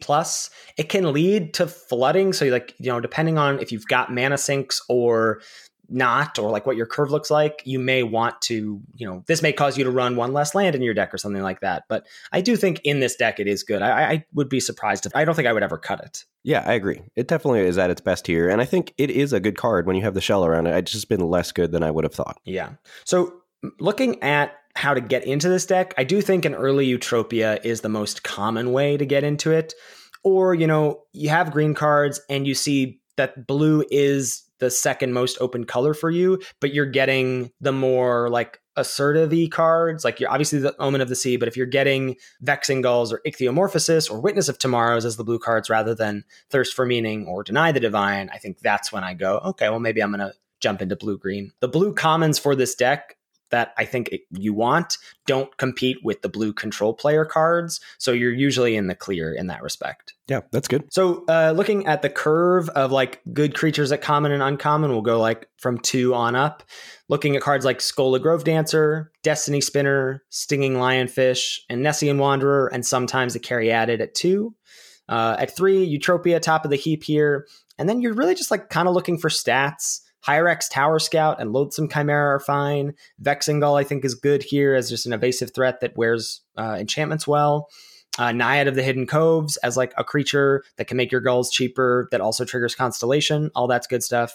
It can lead to flooding. So, like, you know, depending on if you've got mana sinks or not, or like what your curve looks like, you may want to, you know, this may cause you to run one less land in your deck or something like that. But I do think in this deck it is good. I would be surprised if I don't think I would ever cut it. Yeah, I agree. It definitely is at its best here, and I think it is a good card when you have the shell around it. It's just been less good than I would have thought. Yeah. So looking at how to get into this deck, I do think an early Eutropia is the most common way to get into it. Or, you know, you have green cards and you see that blue is the second most open color for you, but you're getting the more like assertive-y cards. Like, you're obviously the Omen of the Sea, but if you're getting Vexing Gulls or Ichthyomorphosis or Witness of Tomorrows as the blue cards rather than Thirst for Meaning or Deny the Divine, I think that's when I go, okay, well, maybe I'm going to jump into blue-green. The blue commons for this deck that I think you want don't compete with the blue control player cards. So you're usually in the clear in that respect. Yeah, that's good. So looking at the curve of like good creatures at common and uncommon, we'll go like from 2 on up. Looking at cards like Skola Grove Dancer, Destiny Spinner, Stinging Lionfish, and Nessian Wanderer, and sometimes the Caryatid at 2. At 3, Eutropia, top of the heap here. And then you're really just like kind of looking for stats. Hyrax Tower Scout and Loathsome Chimera are fine. Vexing Gull, I think, is good here as just an evasive threat that wears enchantments well. Naiad of the Hidden Coves as like a creature that can make your gulls cheaper that also triggers Constellation. All that's good stuff.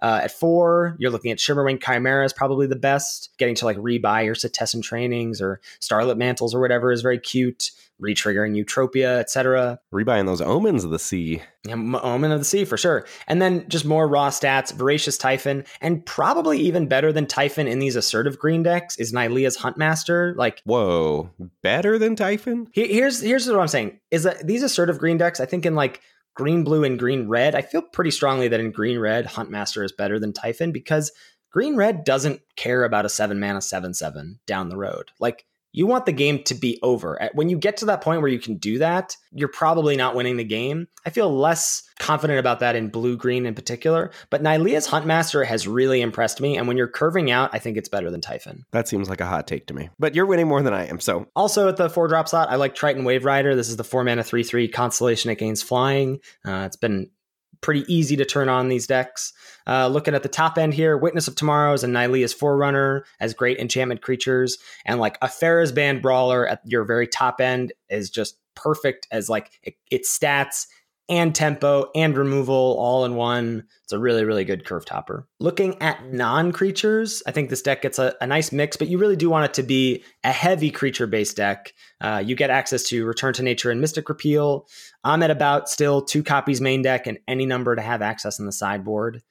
At 4, you're looking at Shimmerwing Chimera is probably the best. Getting to like rebuy your Setessan Trainings or Starlit Mantles or whatever is very cute. Retriggering Eutropia, etc. Rebuying those Omens of the Sea. Yeah, Omen of the Sea for sure. And then just more raw stats, Voracious Typhon, and probably even better than Typhon in these assertive green decks is Nylea's Huntmaster. Like, whoa, better than Typhon? Here's what I'm saying is that these assertive green decks, I think in like green, blue, and green, red, I feel pretty strongly that in green, red, Huntmaster is better than Typhon because green, red doesn't care about a 7-mana 7/7 down the road. Like, you want the game to be over. When you get to that point where you can do that, you're probably not winning the game. I feel less confident about that in blue-green in particular, but Nylea's Huntmaster has really impressed me, and when you're curving out, I think it's better than Typhon. That seems like a hot take to me, but you're winning more than I am, so. Also at the 4-drop slot, I like Triton Wave Rider. This is the 4-mana 3/3 Constellation. It gains flying. It's been pretty easy to turn on these decks. Looking at the top end here, Witness of Tomorrows and Nylea's Forerunner as great enchantment creatures. And like a Pharah's Band Brawler at your very top end is just perfect as like its stats and tempo and removal all in one. It's a really, really good curve topper. Looking at non-creatures, I think this deck gets a nice mix, but you really do want it to be a heavy creature-based deck. You get access to Return to Nature and Mystic Repeal. I'm at about still 2 copies main deck and any number to have access in the sideboard.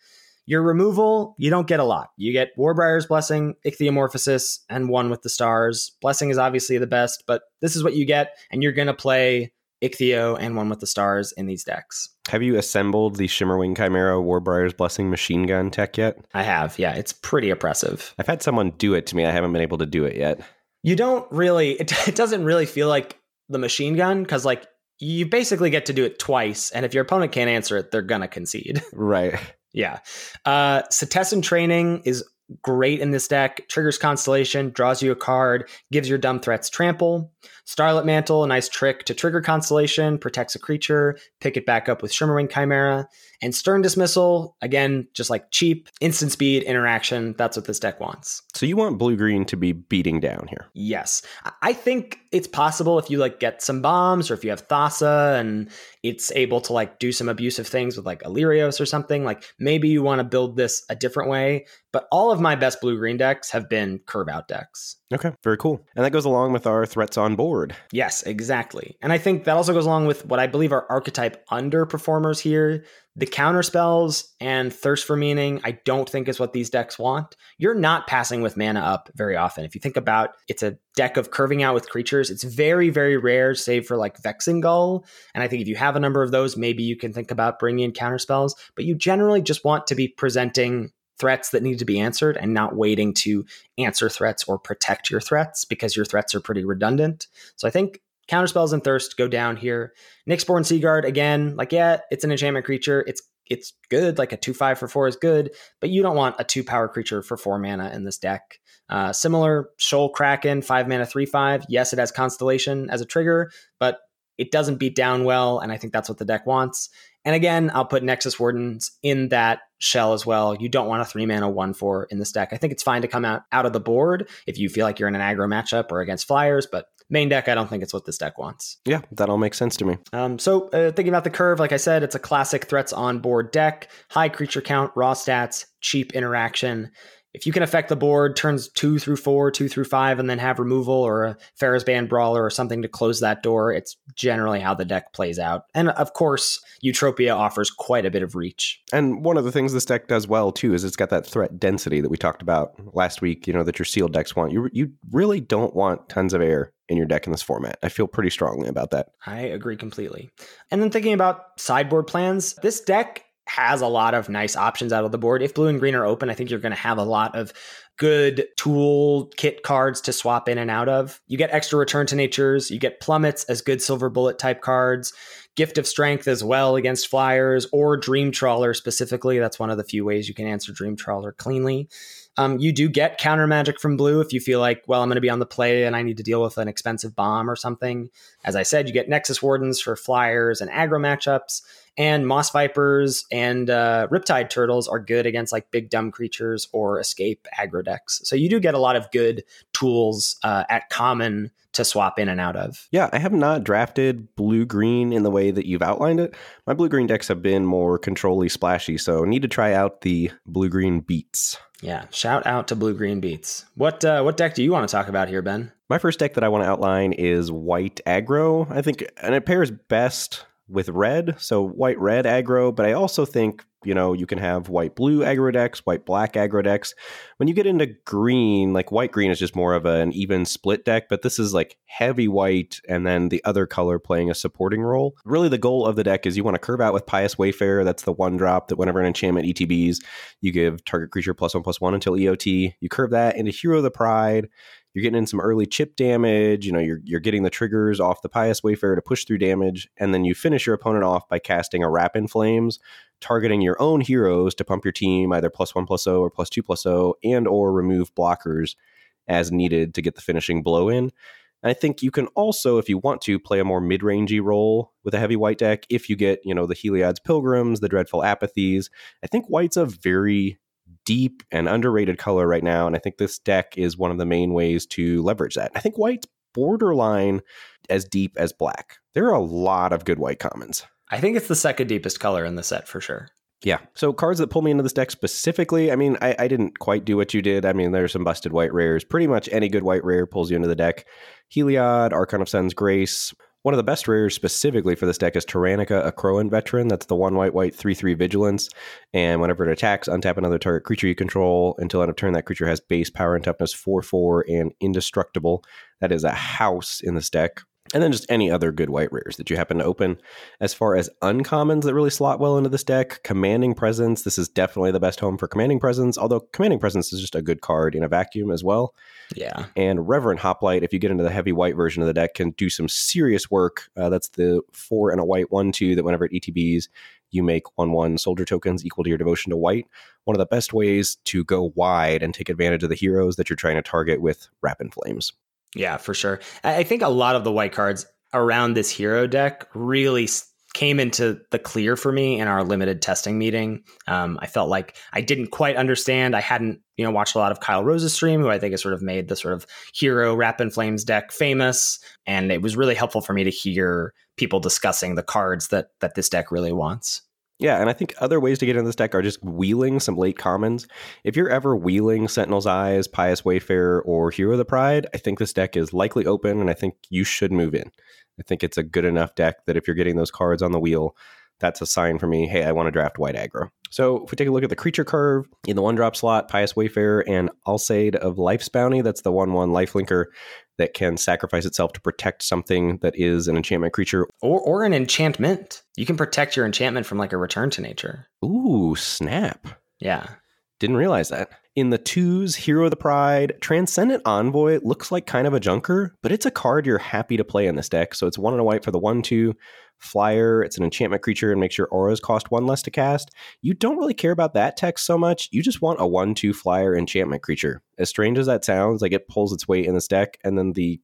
Your removal, you don't get a lot. You get Warbriar's Blessing, Ichthyomorphosis, and One with the Stars. Blessing is obviously the best, but this is what you get, and you're going to play Ichthyo and One with the Stars in these decks. Have you assembled the Shimmerwing Chimera Warbriar's Blessing machine gun tech yet? I have, yeah. It's pretty oppressive. I've had someone do it to me. I haven't been able to do it yet. You don't really, it doesn't really feel like the machine gun because like you basically get to do it twice. And if your opponent can't answer it, they're going to concede. Right. Yeah. Setessan Training is great in this deck. Triggers Constellation, draws you a card, gives your dumb threats trample. Starlit Mantle, a nice trick to trigger Constellation, protects a creature, pick it back up with Shimmerwing Chimera. And Stern Dismissal, again, just like cheap, instant speed, interaction. That's what this deck wants. So you want blue-green to be beating down here. Yes. I think it's possible if you like get some bombs or if you have Thassa and it's able to like do some abusive things with like Illyrios or something, like maybe you want to build this a different way. But all of my best blue-green decks have been curve-out decks. Okay, very cool. And that goes along with our threats on board. Yes, exactly. And I think that also goes along with what I believe are archetype underperformers here. The counter spells and Thirst for Meaning, I don't think is what these decks want. You're not passing with mana up very often. If you think about it's a deck of curving out with creatures, it's very, very rare, save for like Vexing Gull. And I think if you have a number of those, maybe you can think about bringing in counter spells, but you generally just want to be presenting threats that need to be answered and not waiting to answer threats or protect your threats, because your threats are pretty redundant. So I think Counterspells and Thirst go down here. Nyxborn Seaguard, again, like, yeah, it's an enchantment creature. It's good. Like a 2/5 for 4 is good, but you don't want a 2-power creature for 4 mana in this deck. Similar, Shoal Kraken, 5 mana, 3/5. Yes, it has Constellation as a trigger, but it doesn't beat down well, and I think that's what the deck wants. And again, I'll put Nexus Wardens in that shell as well. You don't want a 3-mana 1/4 in this deck. I think it's fine to come out of the board if you feel like you're in an aggro matchup or against flyers, but main deck, I don't think it's what this deck wants. Yeah, that all makes sense to me. Thinking about the curve, like I said, it's a classic threats on board deck. High creature count, raw stats, cheap interaction. If you can affect the board turns 2 through 4, 2 through 5, and then have removal or a Pharah's Band Brawler or something to close that door, it's generally how the deck plays out. And of course, Eutropia offers quite a bit of reach. And one of the things this deck does well too is it's got that threat density that we talked about last week, you know, that your sealed decks want. You really don't want tons of air in your deck in this format. I feel pretty strongly about that. I agree completely. And then thinking about sideboard plans, this deck has a lot of nice options out of the board. If blue and green are open, I think you're going to have a lot of good tool kit cards to swap in and out of. You get extra Return to Natures, you get Plummets as good silver bullet type cards, Gift of Strength as well against flyers, or Dream Trawler specifically. That's one of the few ways you can answer Dream Trawler cleanly. You do get counter magic from blue if you feel like, well, I'm going to be on the play and I need to deal with an expensive bomb or something. As I said, you get Nexus Wardens for flyers and aggro matchups, and Moss Vipers and Riptide Turtles are good against like big dumb creatures or escape aggro decks. So you do get a lot of good tools at common to swap in and out of. Yeah, I have not drafted blue-green in the way that you've outlined it. My blue-green decks have been more control-y, splashy, so need to try out the blue-green beats. Yeah, shout out to blue-green beats. What deck do you want to talk about here, Ben? My first deck that I want to outline is white aggro, I think, and it pairs best with red, so white-red aggro, but I also think, you know, you can have white-blue aggro decks, white-black aggro decks. When you get into green, like white-green is just more of an even split deck, but this is like heavy white and then the other color playing a supporting role. Really, the goal of the deck is you want to curve out with Pious Wayfarer. That's the 1-drop that whenever an enchantment ETBs, you give target creature +1/+1 until EOT. You curve that into Hero of the Pride. You're getting in some early chip damage, you know, you're getting the triggers off the Pious Wayfarer to push through damage, and then you finish your opponent off by casting a Wrap in Flames, targeting your own heroes to pump your team either +1/+0 or +2/+0, and or remove blockers as needed to get the finishing blow in. I think you can also, if you want to, play a more mid-rangey role with a heavy white deck if you get, you know, the Heliod's Pilgrims, the Dreadful Apathies. I think white's a very deep and underrated color right now, and I think this deck is one of the main ways to leverage that. I think white's borderline as deep as black. There are a lot of good white commons. I think it's the second deepest color in the set for sure. Yeah. So cards that pull me into this deck specifically, I mean, I didn't quite do what you did. I mean, there's some busted white rares. Pretty much any good white rare pulls you into the deck. Heliod, Archon of Sun's Grace. One of the best rares specifically for this deck is Tyrannica, a Crowan veteran. That's the 1 white 3/3 vigilance. And whenever it attacks, untap another target creature you control until end of turn. That creature has base power and toughness 4/4 and indestructible. That is a house in this deck. And then just any other good white rares that you happen to open. As far as uncommons that really slot well into this deck, Commanding Presence. This is definitely the best home for Commanding Presence, although Commanding Presence is just a good card in a vacuum as well. Yeah. And Reverend Hoplite, if you get into the heavy white version of the deck, can do some serious work. That's the 4 and a white 1/2 that whenever it ETBs, you make 1/1 soldier tokens equal to your devotion to white. One of the best ways to go wide and take advantage of the heroes that you're trying to target with Wrap in Flames. Yeah, for sure. I think a lot of the white cards around this hero deck really came into the clear for me in our limited testing meeting. I felt like I didn't quite understand. I hadn't, you know, watched a lot of Kyle Rose's stream, who I think has sort of made the sort of hero Wrap in Flames deck famous. And it was really helpful for me to hear people discussing the cards that this deck really wants. Yeah, and I think other ways to get into this deck are just wheeling some late commons. If you're ever wheeling Sentinel's Eyes, Pious Wayfarer, or Hero of the Pride, I think this deck is likely open, and I think you should move in. I think it's a good enough deck that if you're getting those cards on the wheel, that's a sign for me, hey, I want to draft white aggro. So if we take a look at the creature curve, in the 1-drop slot, Pious Wayfarer and Alcide of Life's Bounty, that's the 1/1 lifelinker that can sacrifice itself to protect something that is an enchantment creature. Or an enchantment. You can protect your enchantment from like a Return to Nature. Ooh, snap. Yeah. Didn't realize that. In the twos, Hero of the Pride, Transcendent Envoy looks like kind of a junker, but it's a card you're happy to play in this deck. So it's 1 and a white for the 1/2 flyer. It's an enchantment creature and makes your auras cost 1 less to cast. You don't really care about that text so much. You just want a 1/2 flyer enchantment creature. As strange as that sounds, like it pulls its weight in this deck, and then the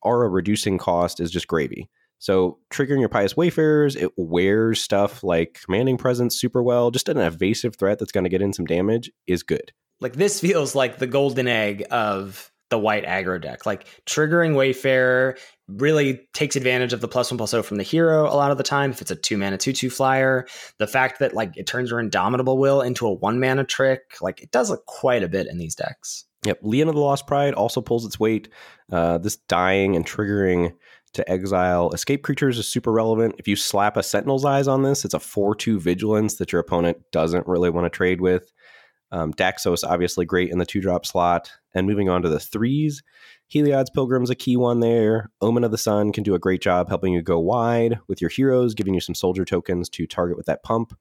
aura reducing cost is just gravy. So triggering your Pious Wayfarers, it wears stuff like Commanding Presence super well. Just an evasive threat that's going to get in some damage is good. Like, this feels like the golden egg of the white aggro deck. Like, triggering Wayfarer really takes advantage of the +1/+0 from the hero a lot of the time. If it's a 2-mana 2/2 flyer, the fact that like it turns your Indomitable Will into a 1-mana trick, like it does look quite a bit in these decks. Yep. Leon of the Lost Pride also pulls its weight. This dying and triggering to exile escape creatures is super relevant. If you slap a Sentinel's Eyes on this, it's a 4/2 vigilance that your opponent doesn't really want to trade with. Daxos, obviously great in the 2-drop slot. And moving on to the 3s, Heliod's Pilgrim is a key one there. Omen of the Sun can do a great job helping you go wide with your heroes, giving you some soldier tokens to target with that pump.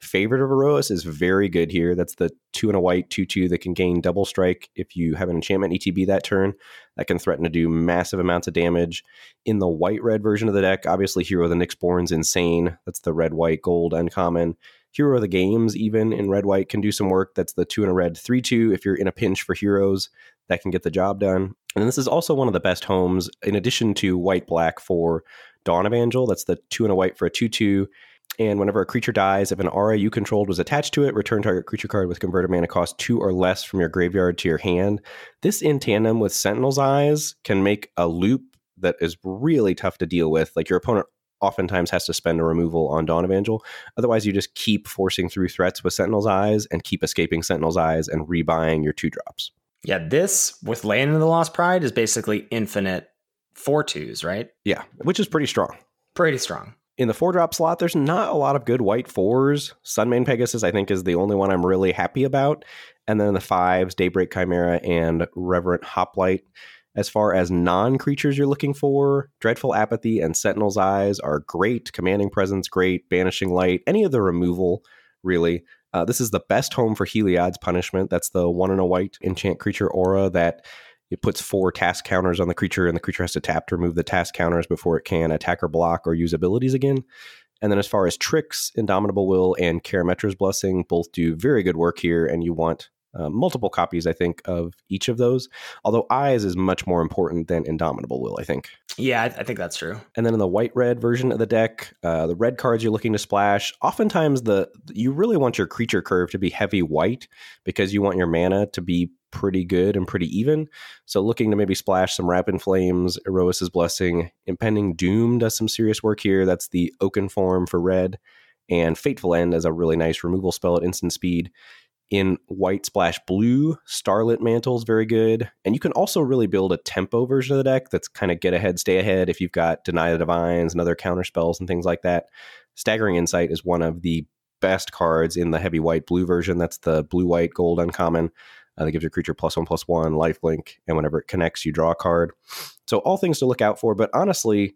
Favorite of Iroas is very good here. That's the 2 and a white 2/2 that can gain double strike if you have an enchantment ETB that turn. That can threaten to do massive amounts of damage. In the white-red version of the deck, obviously Hero of the Nyxborn's insane. That's the red-white-gold uncommon. Hero of the Games, even in red-white, can do some work. That's the 2 and a red 3/2. If you're in a pinch for heroes, that can get the job done. And this is also one of the best homes, in addition to white-black, for Dawn Evangel. That's the 2 and a white for a 2/2. And whenever a creature dies, if an aura you controlled was attached to it, return target creature card with converted mana cost 2 or less from your graveyard to your hand. This, in tandem with Sentinel's Eyes, can make a loop that is really tough to deal with. Like, your opponent oftentimes has to spend a removal on Dawn Evangel. Otherwise, you just keep forcing through threats with Sentinel's Eyes and keep escaping Sentinel's Eyes and rebuying your 2-drops. Yeah, this, with Land of the Lost Pride, is basically infinite 4/2s, right? Yeah, which is pretty strong. Pretty strong. In the 4-drop slot, there's not a lot of good white 4s. Sunmane Pegasus, I think, is the only one I'm really happy about. And then in the 5s, Daybreak Chimera and Reverent Hoplite. As far as non-creatures you're looking for, Dreadful Apathy and Sentinel's Eyes are great. Commanding Presence, great. Banishing Light, any of the removal, really. This is the best home for Heliod's Punishment. That's the 1 and a white enchant creature aura that... it puts 4 task counters on the creature, and the creature has to tap to remove the task counters before it can attack or block or use abilities again. And then as far as tricks, Indomitable Will and Karametra's Blessing both do very good work here, and you want multiple copies, I think, of each of those. Although Eyes is much more important than Indomitable Will, I think. Yeah, I think that's true. And then in the white-red version of the deck, the red cards you're looking to splash, oftentimes you really want your creature curve to be heavy white because you want your mana to be pretty good and pretty even. So looking to maybe splash some Rapid Flames, Iroas's Blessing. Impending Doom does some serious work here. That's the Oaken Form for red. And Fateful End is a really nice removal spell at instant speed. In white, splash blue, Starlit Mantle is very good. And you can also really build a tempo version of the deck that's kind of get ahead, stay ahead if you've got Deny the Divines and other counter spells and things like that. Staggering Insight is one of the best cards in the heavy white blue version. That's the blue-white gold uncommon. That gives your creature +1/+1 lifelink, and whenever it connects, you draw a card. So all things to look out for. But honestly,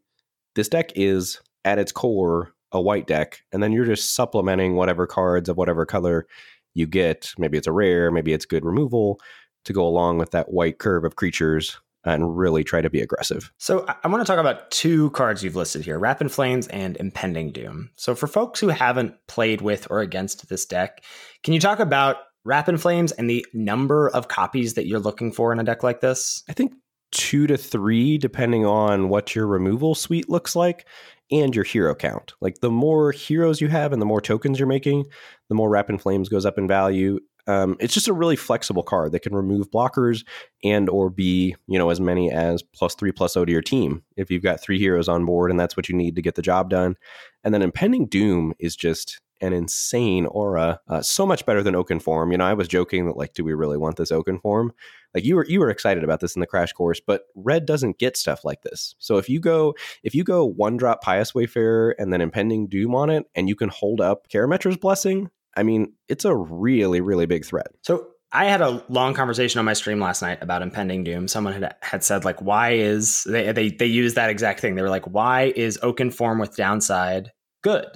this deck is, at its core, a white deck. And then you're just supplementing whatever cards of whatever color you get. Maybe it's a rare, maybe it's good removal to go along with that white curve of creatures and really try to be aggressive. So I want to talk about 2 cards you've listed here, Rapid Flames and Impending Doom. So for folks who haven't played with or against this deck, can you talk about Rapid Flames and the number of copies that you're looking for in a deck like this? I think 2 to 3, depending on what your removal suite looks like and your hero count. Like, the more heroes you have and the more tokens you're making, the more Rapid Flames goes up in value. It's just a really flexible card that can remove blockers and or be, you know, as many as +3/+0 to your team if you've got 3 heroes on board and that's what you need to get the job done. And then Impending Doom is just an insane aura, so much better than Oaken Form. You know, I was joking that, like, do we really want this Oaken Form? Like, you were excited about this in the crash course, but red doesn't get stuff like this. So if you go 1-drop Pious Wayfarer and then Impending Doom on it, and you can hold up Karametra's Blessing, I mean, it's a really, really big threat. So I had a long conversation on my stream last night about Impending Doom. Someone had said, like, why is they used that exact thing? They were like, why is Oaken Form with downside good?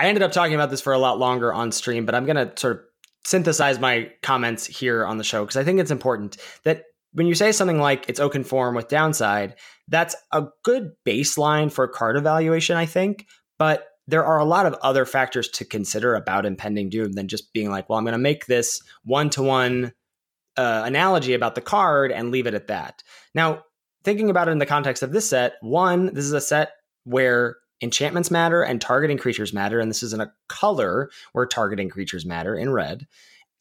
I ended up talking about this for a lot longer on stream, but I'm going to sort of synthesize my comments here on the show, because I think it's important that when you say something like it's Oaken Form with downside, that's a good baseline for card evaluation, I think. But there are a lot of other factors to consider about Impending Doom than just being like, well, I'm going to make this one-to-one analogy about the card and leave it at that. Now, thinking about it in the context of this set, one, this is a set where enchantments matter and targeting creatures matter, and this is in a color where targeting creatures matter in red.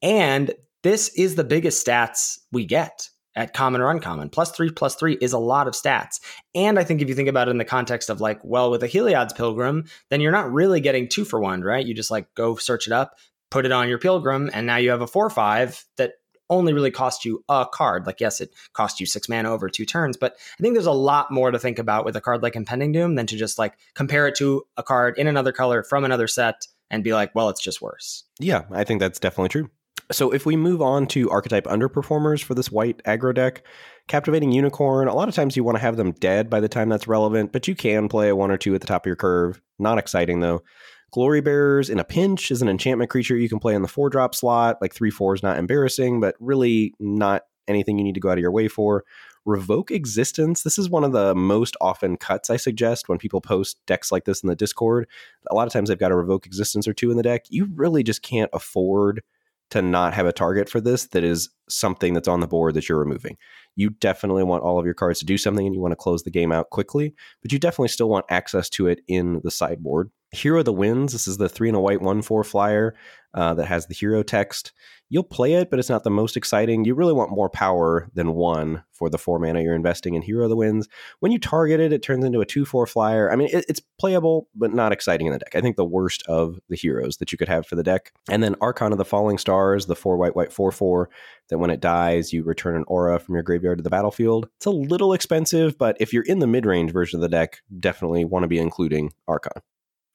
And this is the biggest stats we get at common or uncommon. +3/+3 is a lot of stats. And I think if you think about it in the context of like, well, with a Heliod's Pilgrim, then you're not really getting 2-for-1, right? You just like go search it up, put it on your Pilgrim, and now you have a 4/5 that only really cost you a card. Like, yes, it cost you 6 mana over 2 turns, but I think there's a lot more to think about with a card like Impending Doom than to just like compare it to a card in another color from another set and be like, well, it's just worse. Yeah, I think that's definitely true. So if we move on to archetype underperformers for this white aggro deck, Captivating Unicorn, a lot of times you want to have them dead by the time that's relevant, but you can play 1 or 2 at the top of your curve. Not exciting, though. Glory Bearers in a pinch is an enchantment creature you can play in the 4-drop slot. Like 3/4 is not embarrassing, but really not anything you need to go out of your way for. Revoke Existence. This is one of the most often cuts I suggest when people post decks like this in the Discord. A lot of times they've got a Revoke Existence or 2 in the deck. You really just can't afford to not have a target for this that is something that's on the board that you're removing. You definitely want all of your cards to do something and you want to close the game out quickly, but you definitely still want access to it in the sideboard. Hero of the Winds. This is the 3W 1/4 flyer that has the hero text. You'll play it, but it's not the most exciting. You really want more power than 1 for the 4 mana you're investing in Hero of the Winds. When you target it, it turns into a 2/4 flyer. I mean, it's playable, but not exciting in the deck. I think the worst of the heroes that you could have for the deck. And then Archon of the Falling Stars, the 4W 4/4, that when it dies, you return an aura from your graveyard to the battlefield. It's a little expensive, but if you're in the mid-range version of the deck, definitely want to be including Archon.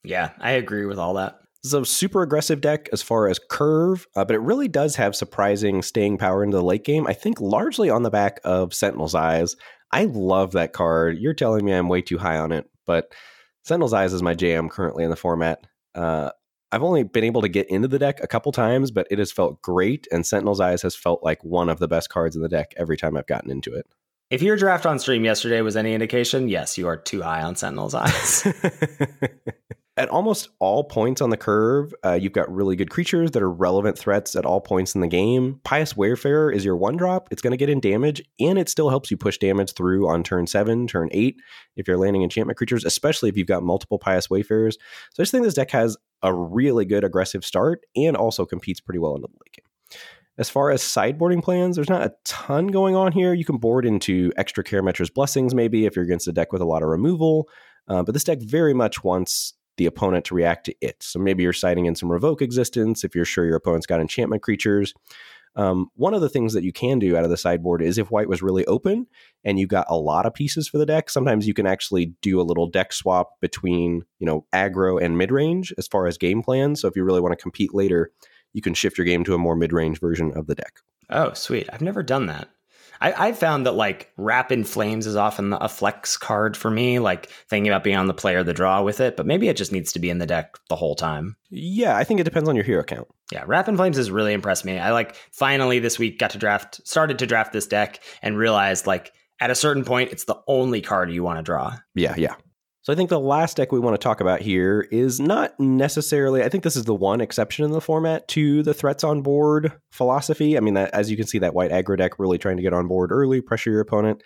Yeah, I agree with all that. This is a super aggressive deck as far as curve, but it really does have surprising staying power into the late game, I think largely on the back of Sentinel's Eyes. I love that card. You're telling me I'm way too high on it, but Sentinel's Eyes is my jam currently in the format. I've only been able to get into the deck a couple times, but it has felt great, and Sentinel's Eyes has felt like one of the best cards in the deck every time I've gotten into it. If your draft on stream yesterday was any indication, yes, you are too high on Sentinel's Eyes. At almost all points on the curve, you've got really good creatures that are relevant threats at all points in the game. Pious Wayfarer is your 1-drop. It's going to get in damage, and it still helps you push damage through on turn 7, turn 8, if you're landing enchantment creatures, especially if you've got multiple Pious Wayfarers. So I just think this deck has a really good aggressive start and also competes pretty well into the late game. As far as sideboarding plans, there's not a ton going on here. You can board into extra Karametra's Blessings, maybe, if you're against a deck with a lot of removal. But this deck very much wants the opponent to react to it. So maybe you're siding in some Revoke Existence if you're sure your opponent's got enchantment creatures. One of the things that you can do out of the sideboard is if white was really open and you got a lot of pieces for the deck, sometimes you can actually do a little deck swap between, you know, aggro and mid-range as far as game plans. So if you really want to compete later, you can shift your game to a more mid-range version of the deck. Oh, sweet. I've never done that. I've found that like Wrap in Flames is often a flex card for me, like thinking about being on the play or the draw with it, but maybe it just needs to be in the deck the whole time. Yeah, I think it depends on your hero count. Yeah, Wrap in Flames has really impressed me. I like finally this week started to draft this deck and realized like at a certain point, it's the only card you want to draw. Yeah. So I think the last deck we want to talk about here is not necessarily, I think this is the one exception in the format to the threats on board philosophy. I mean, that, as you can see, that white aggro deck really trying to get on board early, pressure your opponent.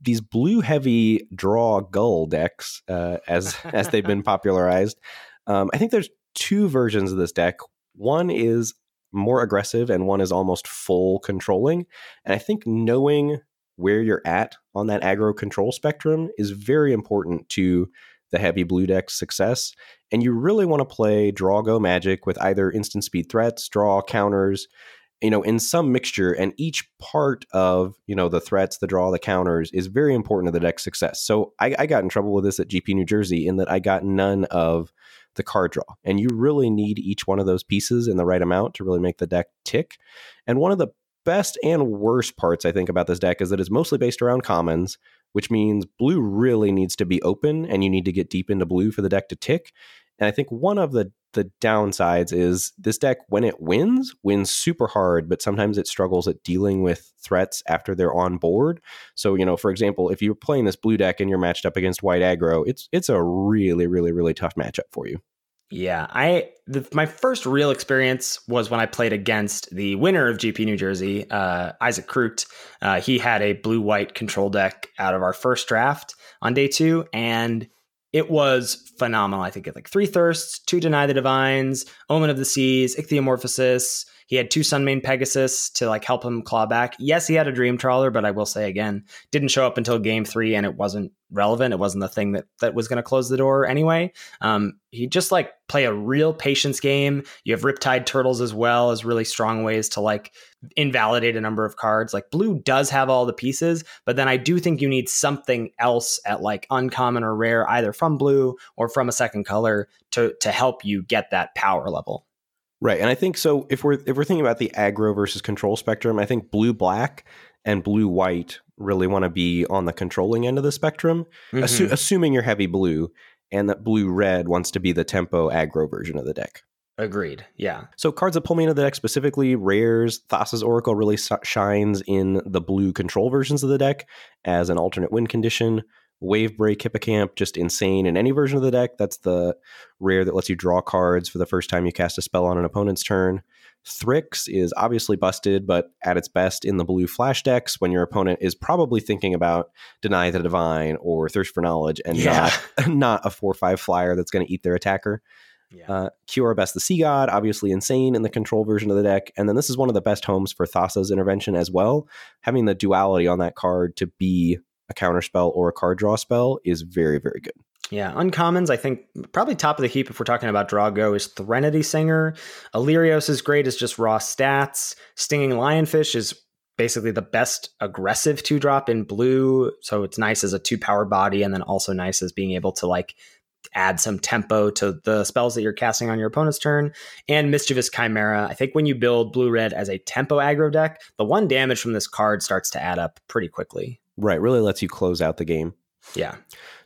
These blue heavy draw gull decks, as they've been popularized. I think there's 2 versions of this deck. One is more aggressive and one is almost full controlling. And I think knowing where you're at on that aggro control spectrum is very important to the heavy blue deck's success. And you really want to play draw go magic with either instant speed threats, draw counters, you know, in some mixture. And each part of, you know, the threats, the draw, the counters is very important to the deck's success. So I got in trouble with this at GP New Jersey in that I got none of the card draw. And you really need each one of those pieces in the right amount to really make the deck tick. And one of the best and worst parts, I think, about this deck is that it's mostly based around commons, which means blue really needs to be open and you need to get deep into blue for the deck to tick. And I think one of the downsides is this deck, when it wins, wins super hard, but sometimes it struggles at dealing with threats after they're on board. So, you know, for example, if you're playing this blue deck and you're matched up against white aggro, it's a really, really, really tough matchup for you. Yeah, my first real experience was when I played against the winner of GP New Jersey, Isaac Kroot. He had a blue-white control deck out of our first draft on day two, and it was phenomenal. I think it had like 3 Thirsts, 2 Deny the Divines, Omen of the Seas, Ichthyomorphosis. He had 2 Sunmane Pegasus to like help him claw back. Yes, he had a Dream Trawler, but I will say again, didn't show up until game 3, and it wasn't relevant. It wasn't the thing that was going to close the door anyway. He just like play a real patience game. You have Riptide Turtles as well as really strong ways to like invalidate a number of cards. Like blue does have all the pieces, but then I do think you need something else at like uncommon or rare, either from blue or from a second color to help you get that power level. Right. And I think so if we're thinking about the aggro versus control spectrum, I think blue-black and blue-white really want to be on the controlling end of the spectrum, mm-hmm. assuming you're heavy blue, and that blue-red wants to be the tempo aggro version of the deck. Agreed. Yeah. So cards that pull me into the deck, specifically rares, Thassa's Oracle really shines in the blue control versions of the deck as an alternate win condition. Wavebreak Hippocamp, just insane in any version of the deck. That's the rare that lets you draw cards for the first time you cast a spell on an opponent's turn. Thrix is obviously busted, but at its best in the blue flash decks when your opponent is probably thinking about Deny the Divine or Thirst for Knowledge and not a 4/5 flyer that's going to eat their attacker. Yeah. Q.R. Best the Sea God, obviously insane in the control version of the deck. And then this is one of the best homes for Thassa's Intervention as well. Having the duality on that card to be a counterspell or a card draw spell is very, very good. Yeah, uncommons, I think probably top of the heap if we're talking about draw-go is Threnody Singer. Illyrios is great as just raw stats. Stinging Lionfish is basically the best aggressive 2-drop in blue, so it's nice as a 2-power body, and then also nice as being able to like add some tempo to the spells that you're casting on your opponent's turn. And Mischievous Chimera, I think when you build blue-red as a tempo aggro deck, the 1 damage from this card starts to add up pretty quickly. Right, really lets you close out the game. Yeah.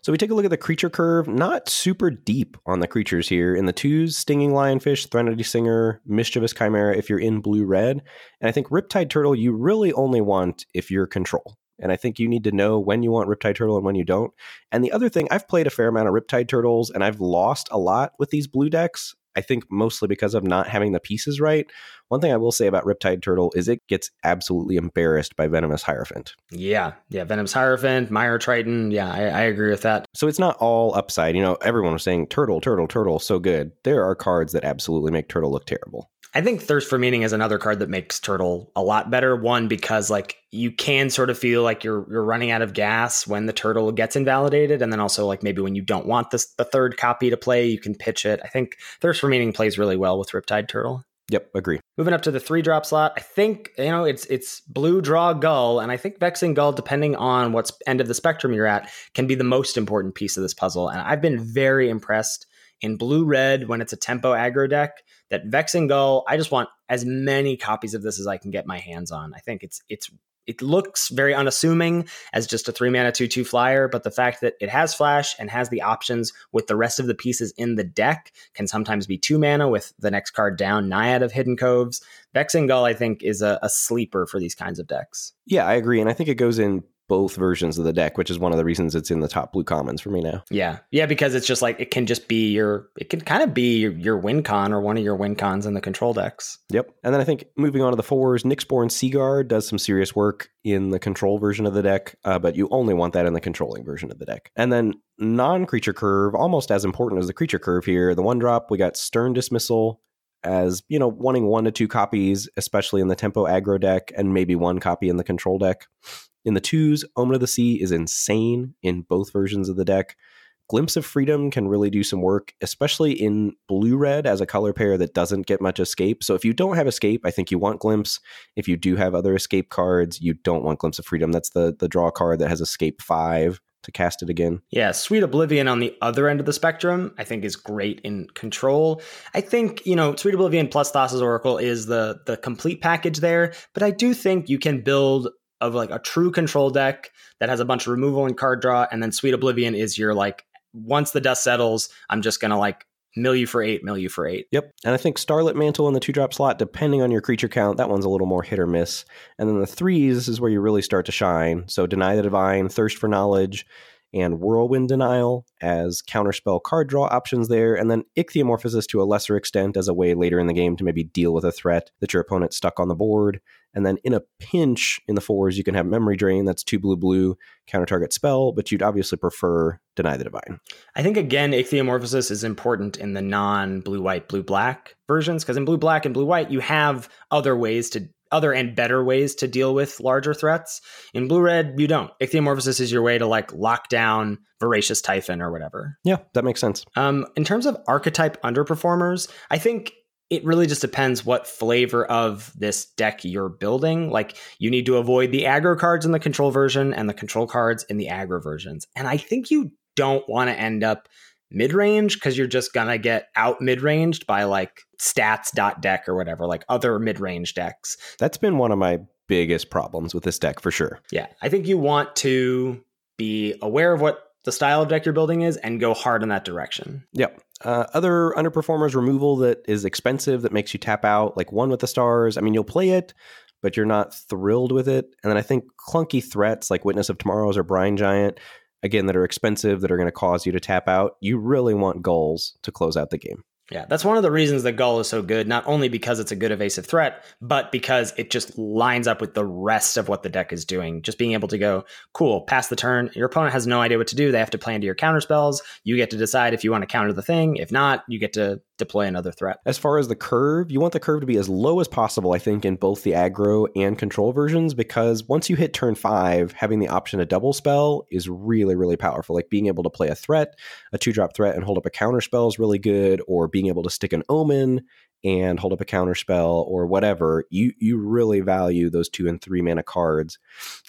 So we take a look at the creature curve. Not super deep on the creatures here. In the 2s, Stinging Lionfish, Threnody Singer, Mischievous Chimera if you're in blue-red. And I think Riptide Turtle you really only want if you're control. And I think you need to know when you want Riptide Turtle and when you don't. And the other thing, I've played a fair amount of Riptide Turtles, and I've lost a lot with these blue decks. I think mostly because of not having the pieces right. One thing I will say about Riptide Turtle is it gets absolutely embarrassed by Venomous Hierophant. Yeah, Venomous Hierophant, Mire Triton. Yeah, I agree with that. So it's not all upside. You know, everyone was saying Turtle, so good. There are cards that absolutely make Turtle look terrible. I think Thirst for Meaning is another card that makes Turtle a lot better. One, because like you can sort of feel like you're running out of gas when the Turtle gets invalidated. And then also like maybe when you don't want the 3rd copy to play, you can pitch it. I think Thirst for Meaning plays really well with Riptide Turtle. Yep, agree. Moving up to the 3-drop slot, I think, you know, it's blue draw Gull, and I think Vexing Gull, depending on what end of the spectrum you're at, can be the most important piece of this puzzle. And I've been very impressed in blue-red when it's a tempo aggro deck. That Vexing Gull, I just want as many copies of this as I can get my hands on. I think it looks very unassuming as just a 3-mana 2/2 flyer, but the fact that it has flash and has the options with the rest of the pieces in the deck can sometimes be 2 mana with the next card down, Naiad of Hidden Coves. Vexing Gull, I think, is a sleeper for these kinds of decks. Yeah, I agree, and I think it goes in both versions of the deck, which is one of the reasons it's in the top blue commons for me now. Yeah, because it's just like it can kind of be your win con or one of your win cons in the control decks. Yep. And then I think moving on to the 4s, Nyxborn Seaguard does some serious work in the control version of the deck, but you only want that in the controlling version of the deck. And then non-creature curve, almost as important as the creature curve here, the 1-drop, we got Stern Dismissal as, you know, wanting 1 to 2 copies, especially in the tempo aggro deck, and maybe 1 copy in the control deck. In the 2s, Omen of the Sea is insane in both versions of the deck. Glimpse of Freedom can really do some work, especially in blue-red as a color pair that doesn't get much escape. So if you don't have escape, I think you want Glimpse. If you do have other escape cards, you don't want Glimpse of Freedom. That's the draw card that has escape 5 to cast it again. Yeah, Sweet Oblivion on the other end of the spectrum, I think is great in control. I think, you know, Sweet Oblivion plus Thassa's Oracle is the complete package there, but I do think you can build of like a true control deck that has a bunch of removal and card draw. And then Sweet Oblivion is your like, once the dust settles, I'm just going to like Mill you for 8. Yep. And I think Starlit Mantle in the 2-drop slot, depending on your creature count, that one's a little more hit or miss. And then the 3s is where you really start to shine. So Deny the Divine, Thirst for Knowledge, and Whirlwind Denial as counterspell card draw options there, and then Ichthyomorphosis to a lesser extent as a way later in the game to maybe deal with a threat that your opponent's stuck on the board. And then in a pinch in the 4s, you can have Memory Drain. That's 2 blue-blue, counter-target spell, but you'd obviously prefer Deny the Divine. I think, again, Ichthyomorphosis is important in the non-blue-white, blue-black versions, because in blue-black and blue-white, you have other and better ways to deal with larger threats. In blue-red, you don't. Ichthyomorphosis is your way to lock down Voracious Typhon or whatever. Yeah, that makes sense. In terms of archetype underperformers, I think it really just depends what flavor of this deck you're building. You need to avoid the aggro cards in the control version and the control cards in the aggro versions. And I think you don't want to end up mid-range, because you're just going to get out mid-ranged by stats.deck or whatever, other mid-range decks. That's been one of my biggest problems with this deck for sure. Yeah, I think you want to be aware of what the style of deck you're building is and go hard in that direction. Yep. Other underperformers, removal that is expensive that makes you tap out, One with the Stars. I mean, you'll play it, but you're not thrilled with it. And then I think clunky threats like Witness of Tomorrow's or Brine Giant, again, that are expensive, that are going to cause you to tap out. You really want Gulls to close out the game. Yeah, that's one of the reasons that Gull is so good, not only because it's a good evasive threat, but because it just lines up with the rest of what the deck is doing. Just being able to go, cool, pass the turn. Your opponent has no idea what to do. They have to play into your counter spells. You get to decide if you want to counter the thing. If not, you get to deploy another threat. As far as the curve, you want the curve to be as low as possible, I think, in both the aggro and control versions, because once you hit turn 5, having the option to double spell is really, really powerful. Being able to play a threat, a 2-drop threat, and hold up a counter spell is really good, or being able to stick an Omen and hold up a counter spell or whatever. You really value those 2 and 3 mana cards.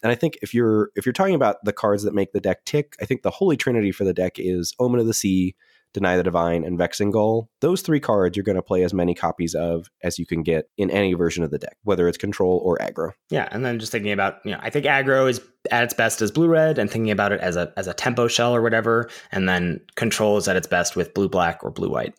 And I think if you're talking about the cards that make the deck tick, I think the holy trinity for the deck is Omen of the Sea, Deny the Divine, and Vexing Gull. Those 3 cards you're going to play as many copies of as you can get in any version of the deck, whether it's control or aggro. Yeah, and then just thinking about, I think aggro is at its best as blue-red, and thinking about it as a tempo shell or whatever, and then control is at its best with blue-black or blue-white.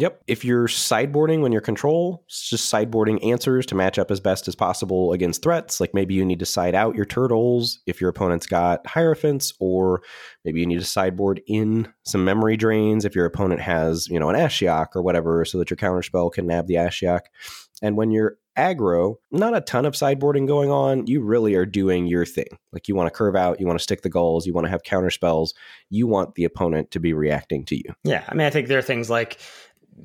Yep. If you're sideboarding when you're control, it's just sideboarding answers to match up as best as possible against threats. Maybe you need to side out your turtles if your opponent's got Hierophants, or maybe you need to sideboard in some Memory Drains if your opponent has, an Ashiok or whatever, so that your counterspell can nab the Ashiok. And when you're aggro, not a ton of sideboarding going on. You really are doing your thing. You want to curve out, you want to stick the Gulls, you want to have counter spells, you want the opponent to be reacting to you. Yeah. I mean, I think there are things like,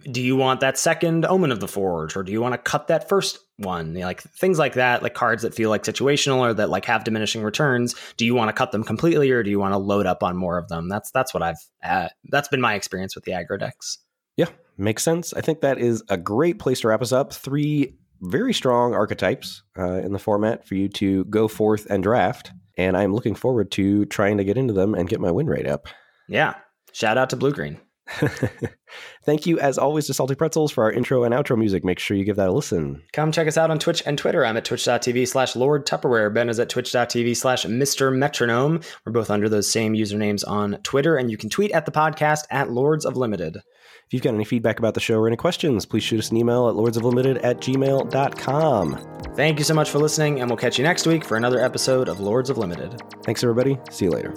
do you want that second Omen of the Forge, or do you want to cut that first one? Things like that, cards that feel situational or that have diminishing returns. Do you want to cut them completely, or do you want to load up on more of them? That's what that's been my experience with the aggro decks. Yeah, makes sense. I think that is a great place to wrap us up. 3 very strong archetypes in the format for you to go forth and draft. And I'm looking forward to trying to get into them and get my win rate up. Yeah. Shout out to Blue Green. Thank you as always to Salty Pretzels for our intro and outro music. Make sure you give that a listen. Come check us out on Twitch and Twitter. I'm at twitch.tv/LordTupperware. Ben is at twitch.tv/MrMetronome. We're both under those same usernames on Twitter, and you can tweet at the podcast at Lords of Limited. If you've got any feedback about the show or any questions, please shoot us an email at lordsoflimited@gmail.com. Thank you so much for listening, and we'll catch you next week for another episode of Lords of Limited. Thanks everybody. See you later.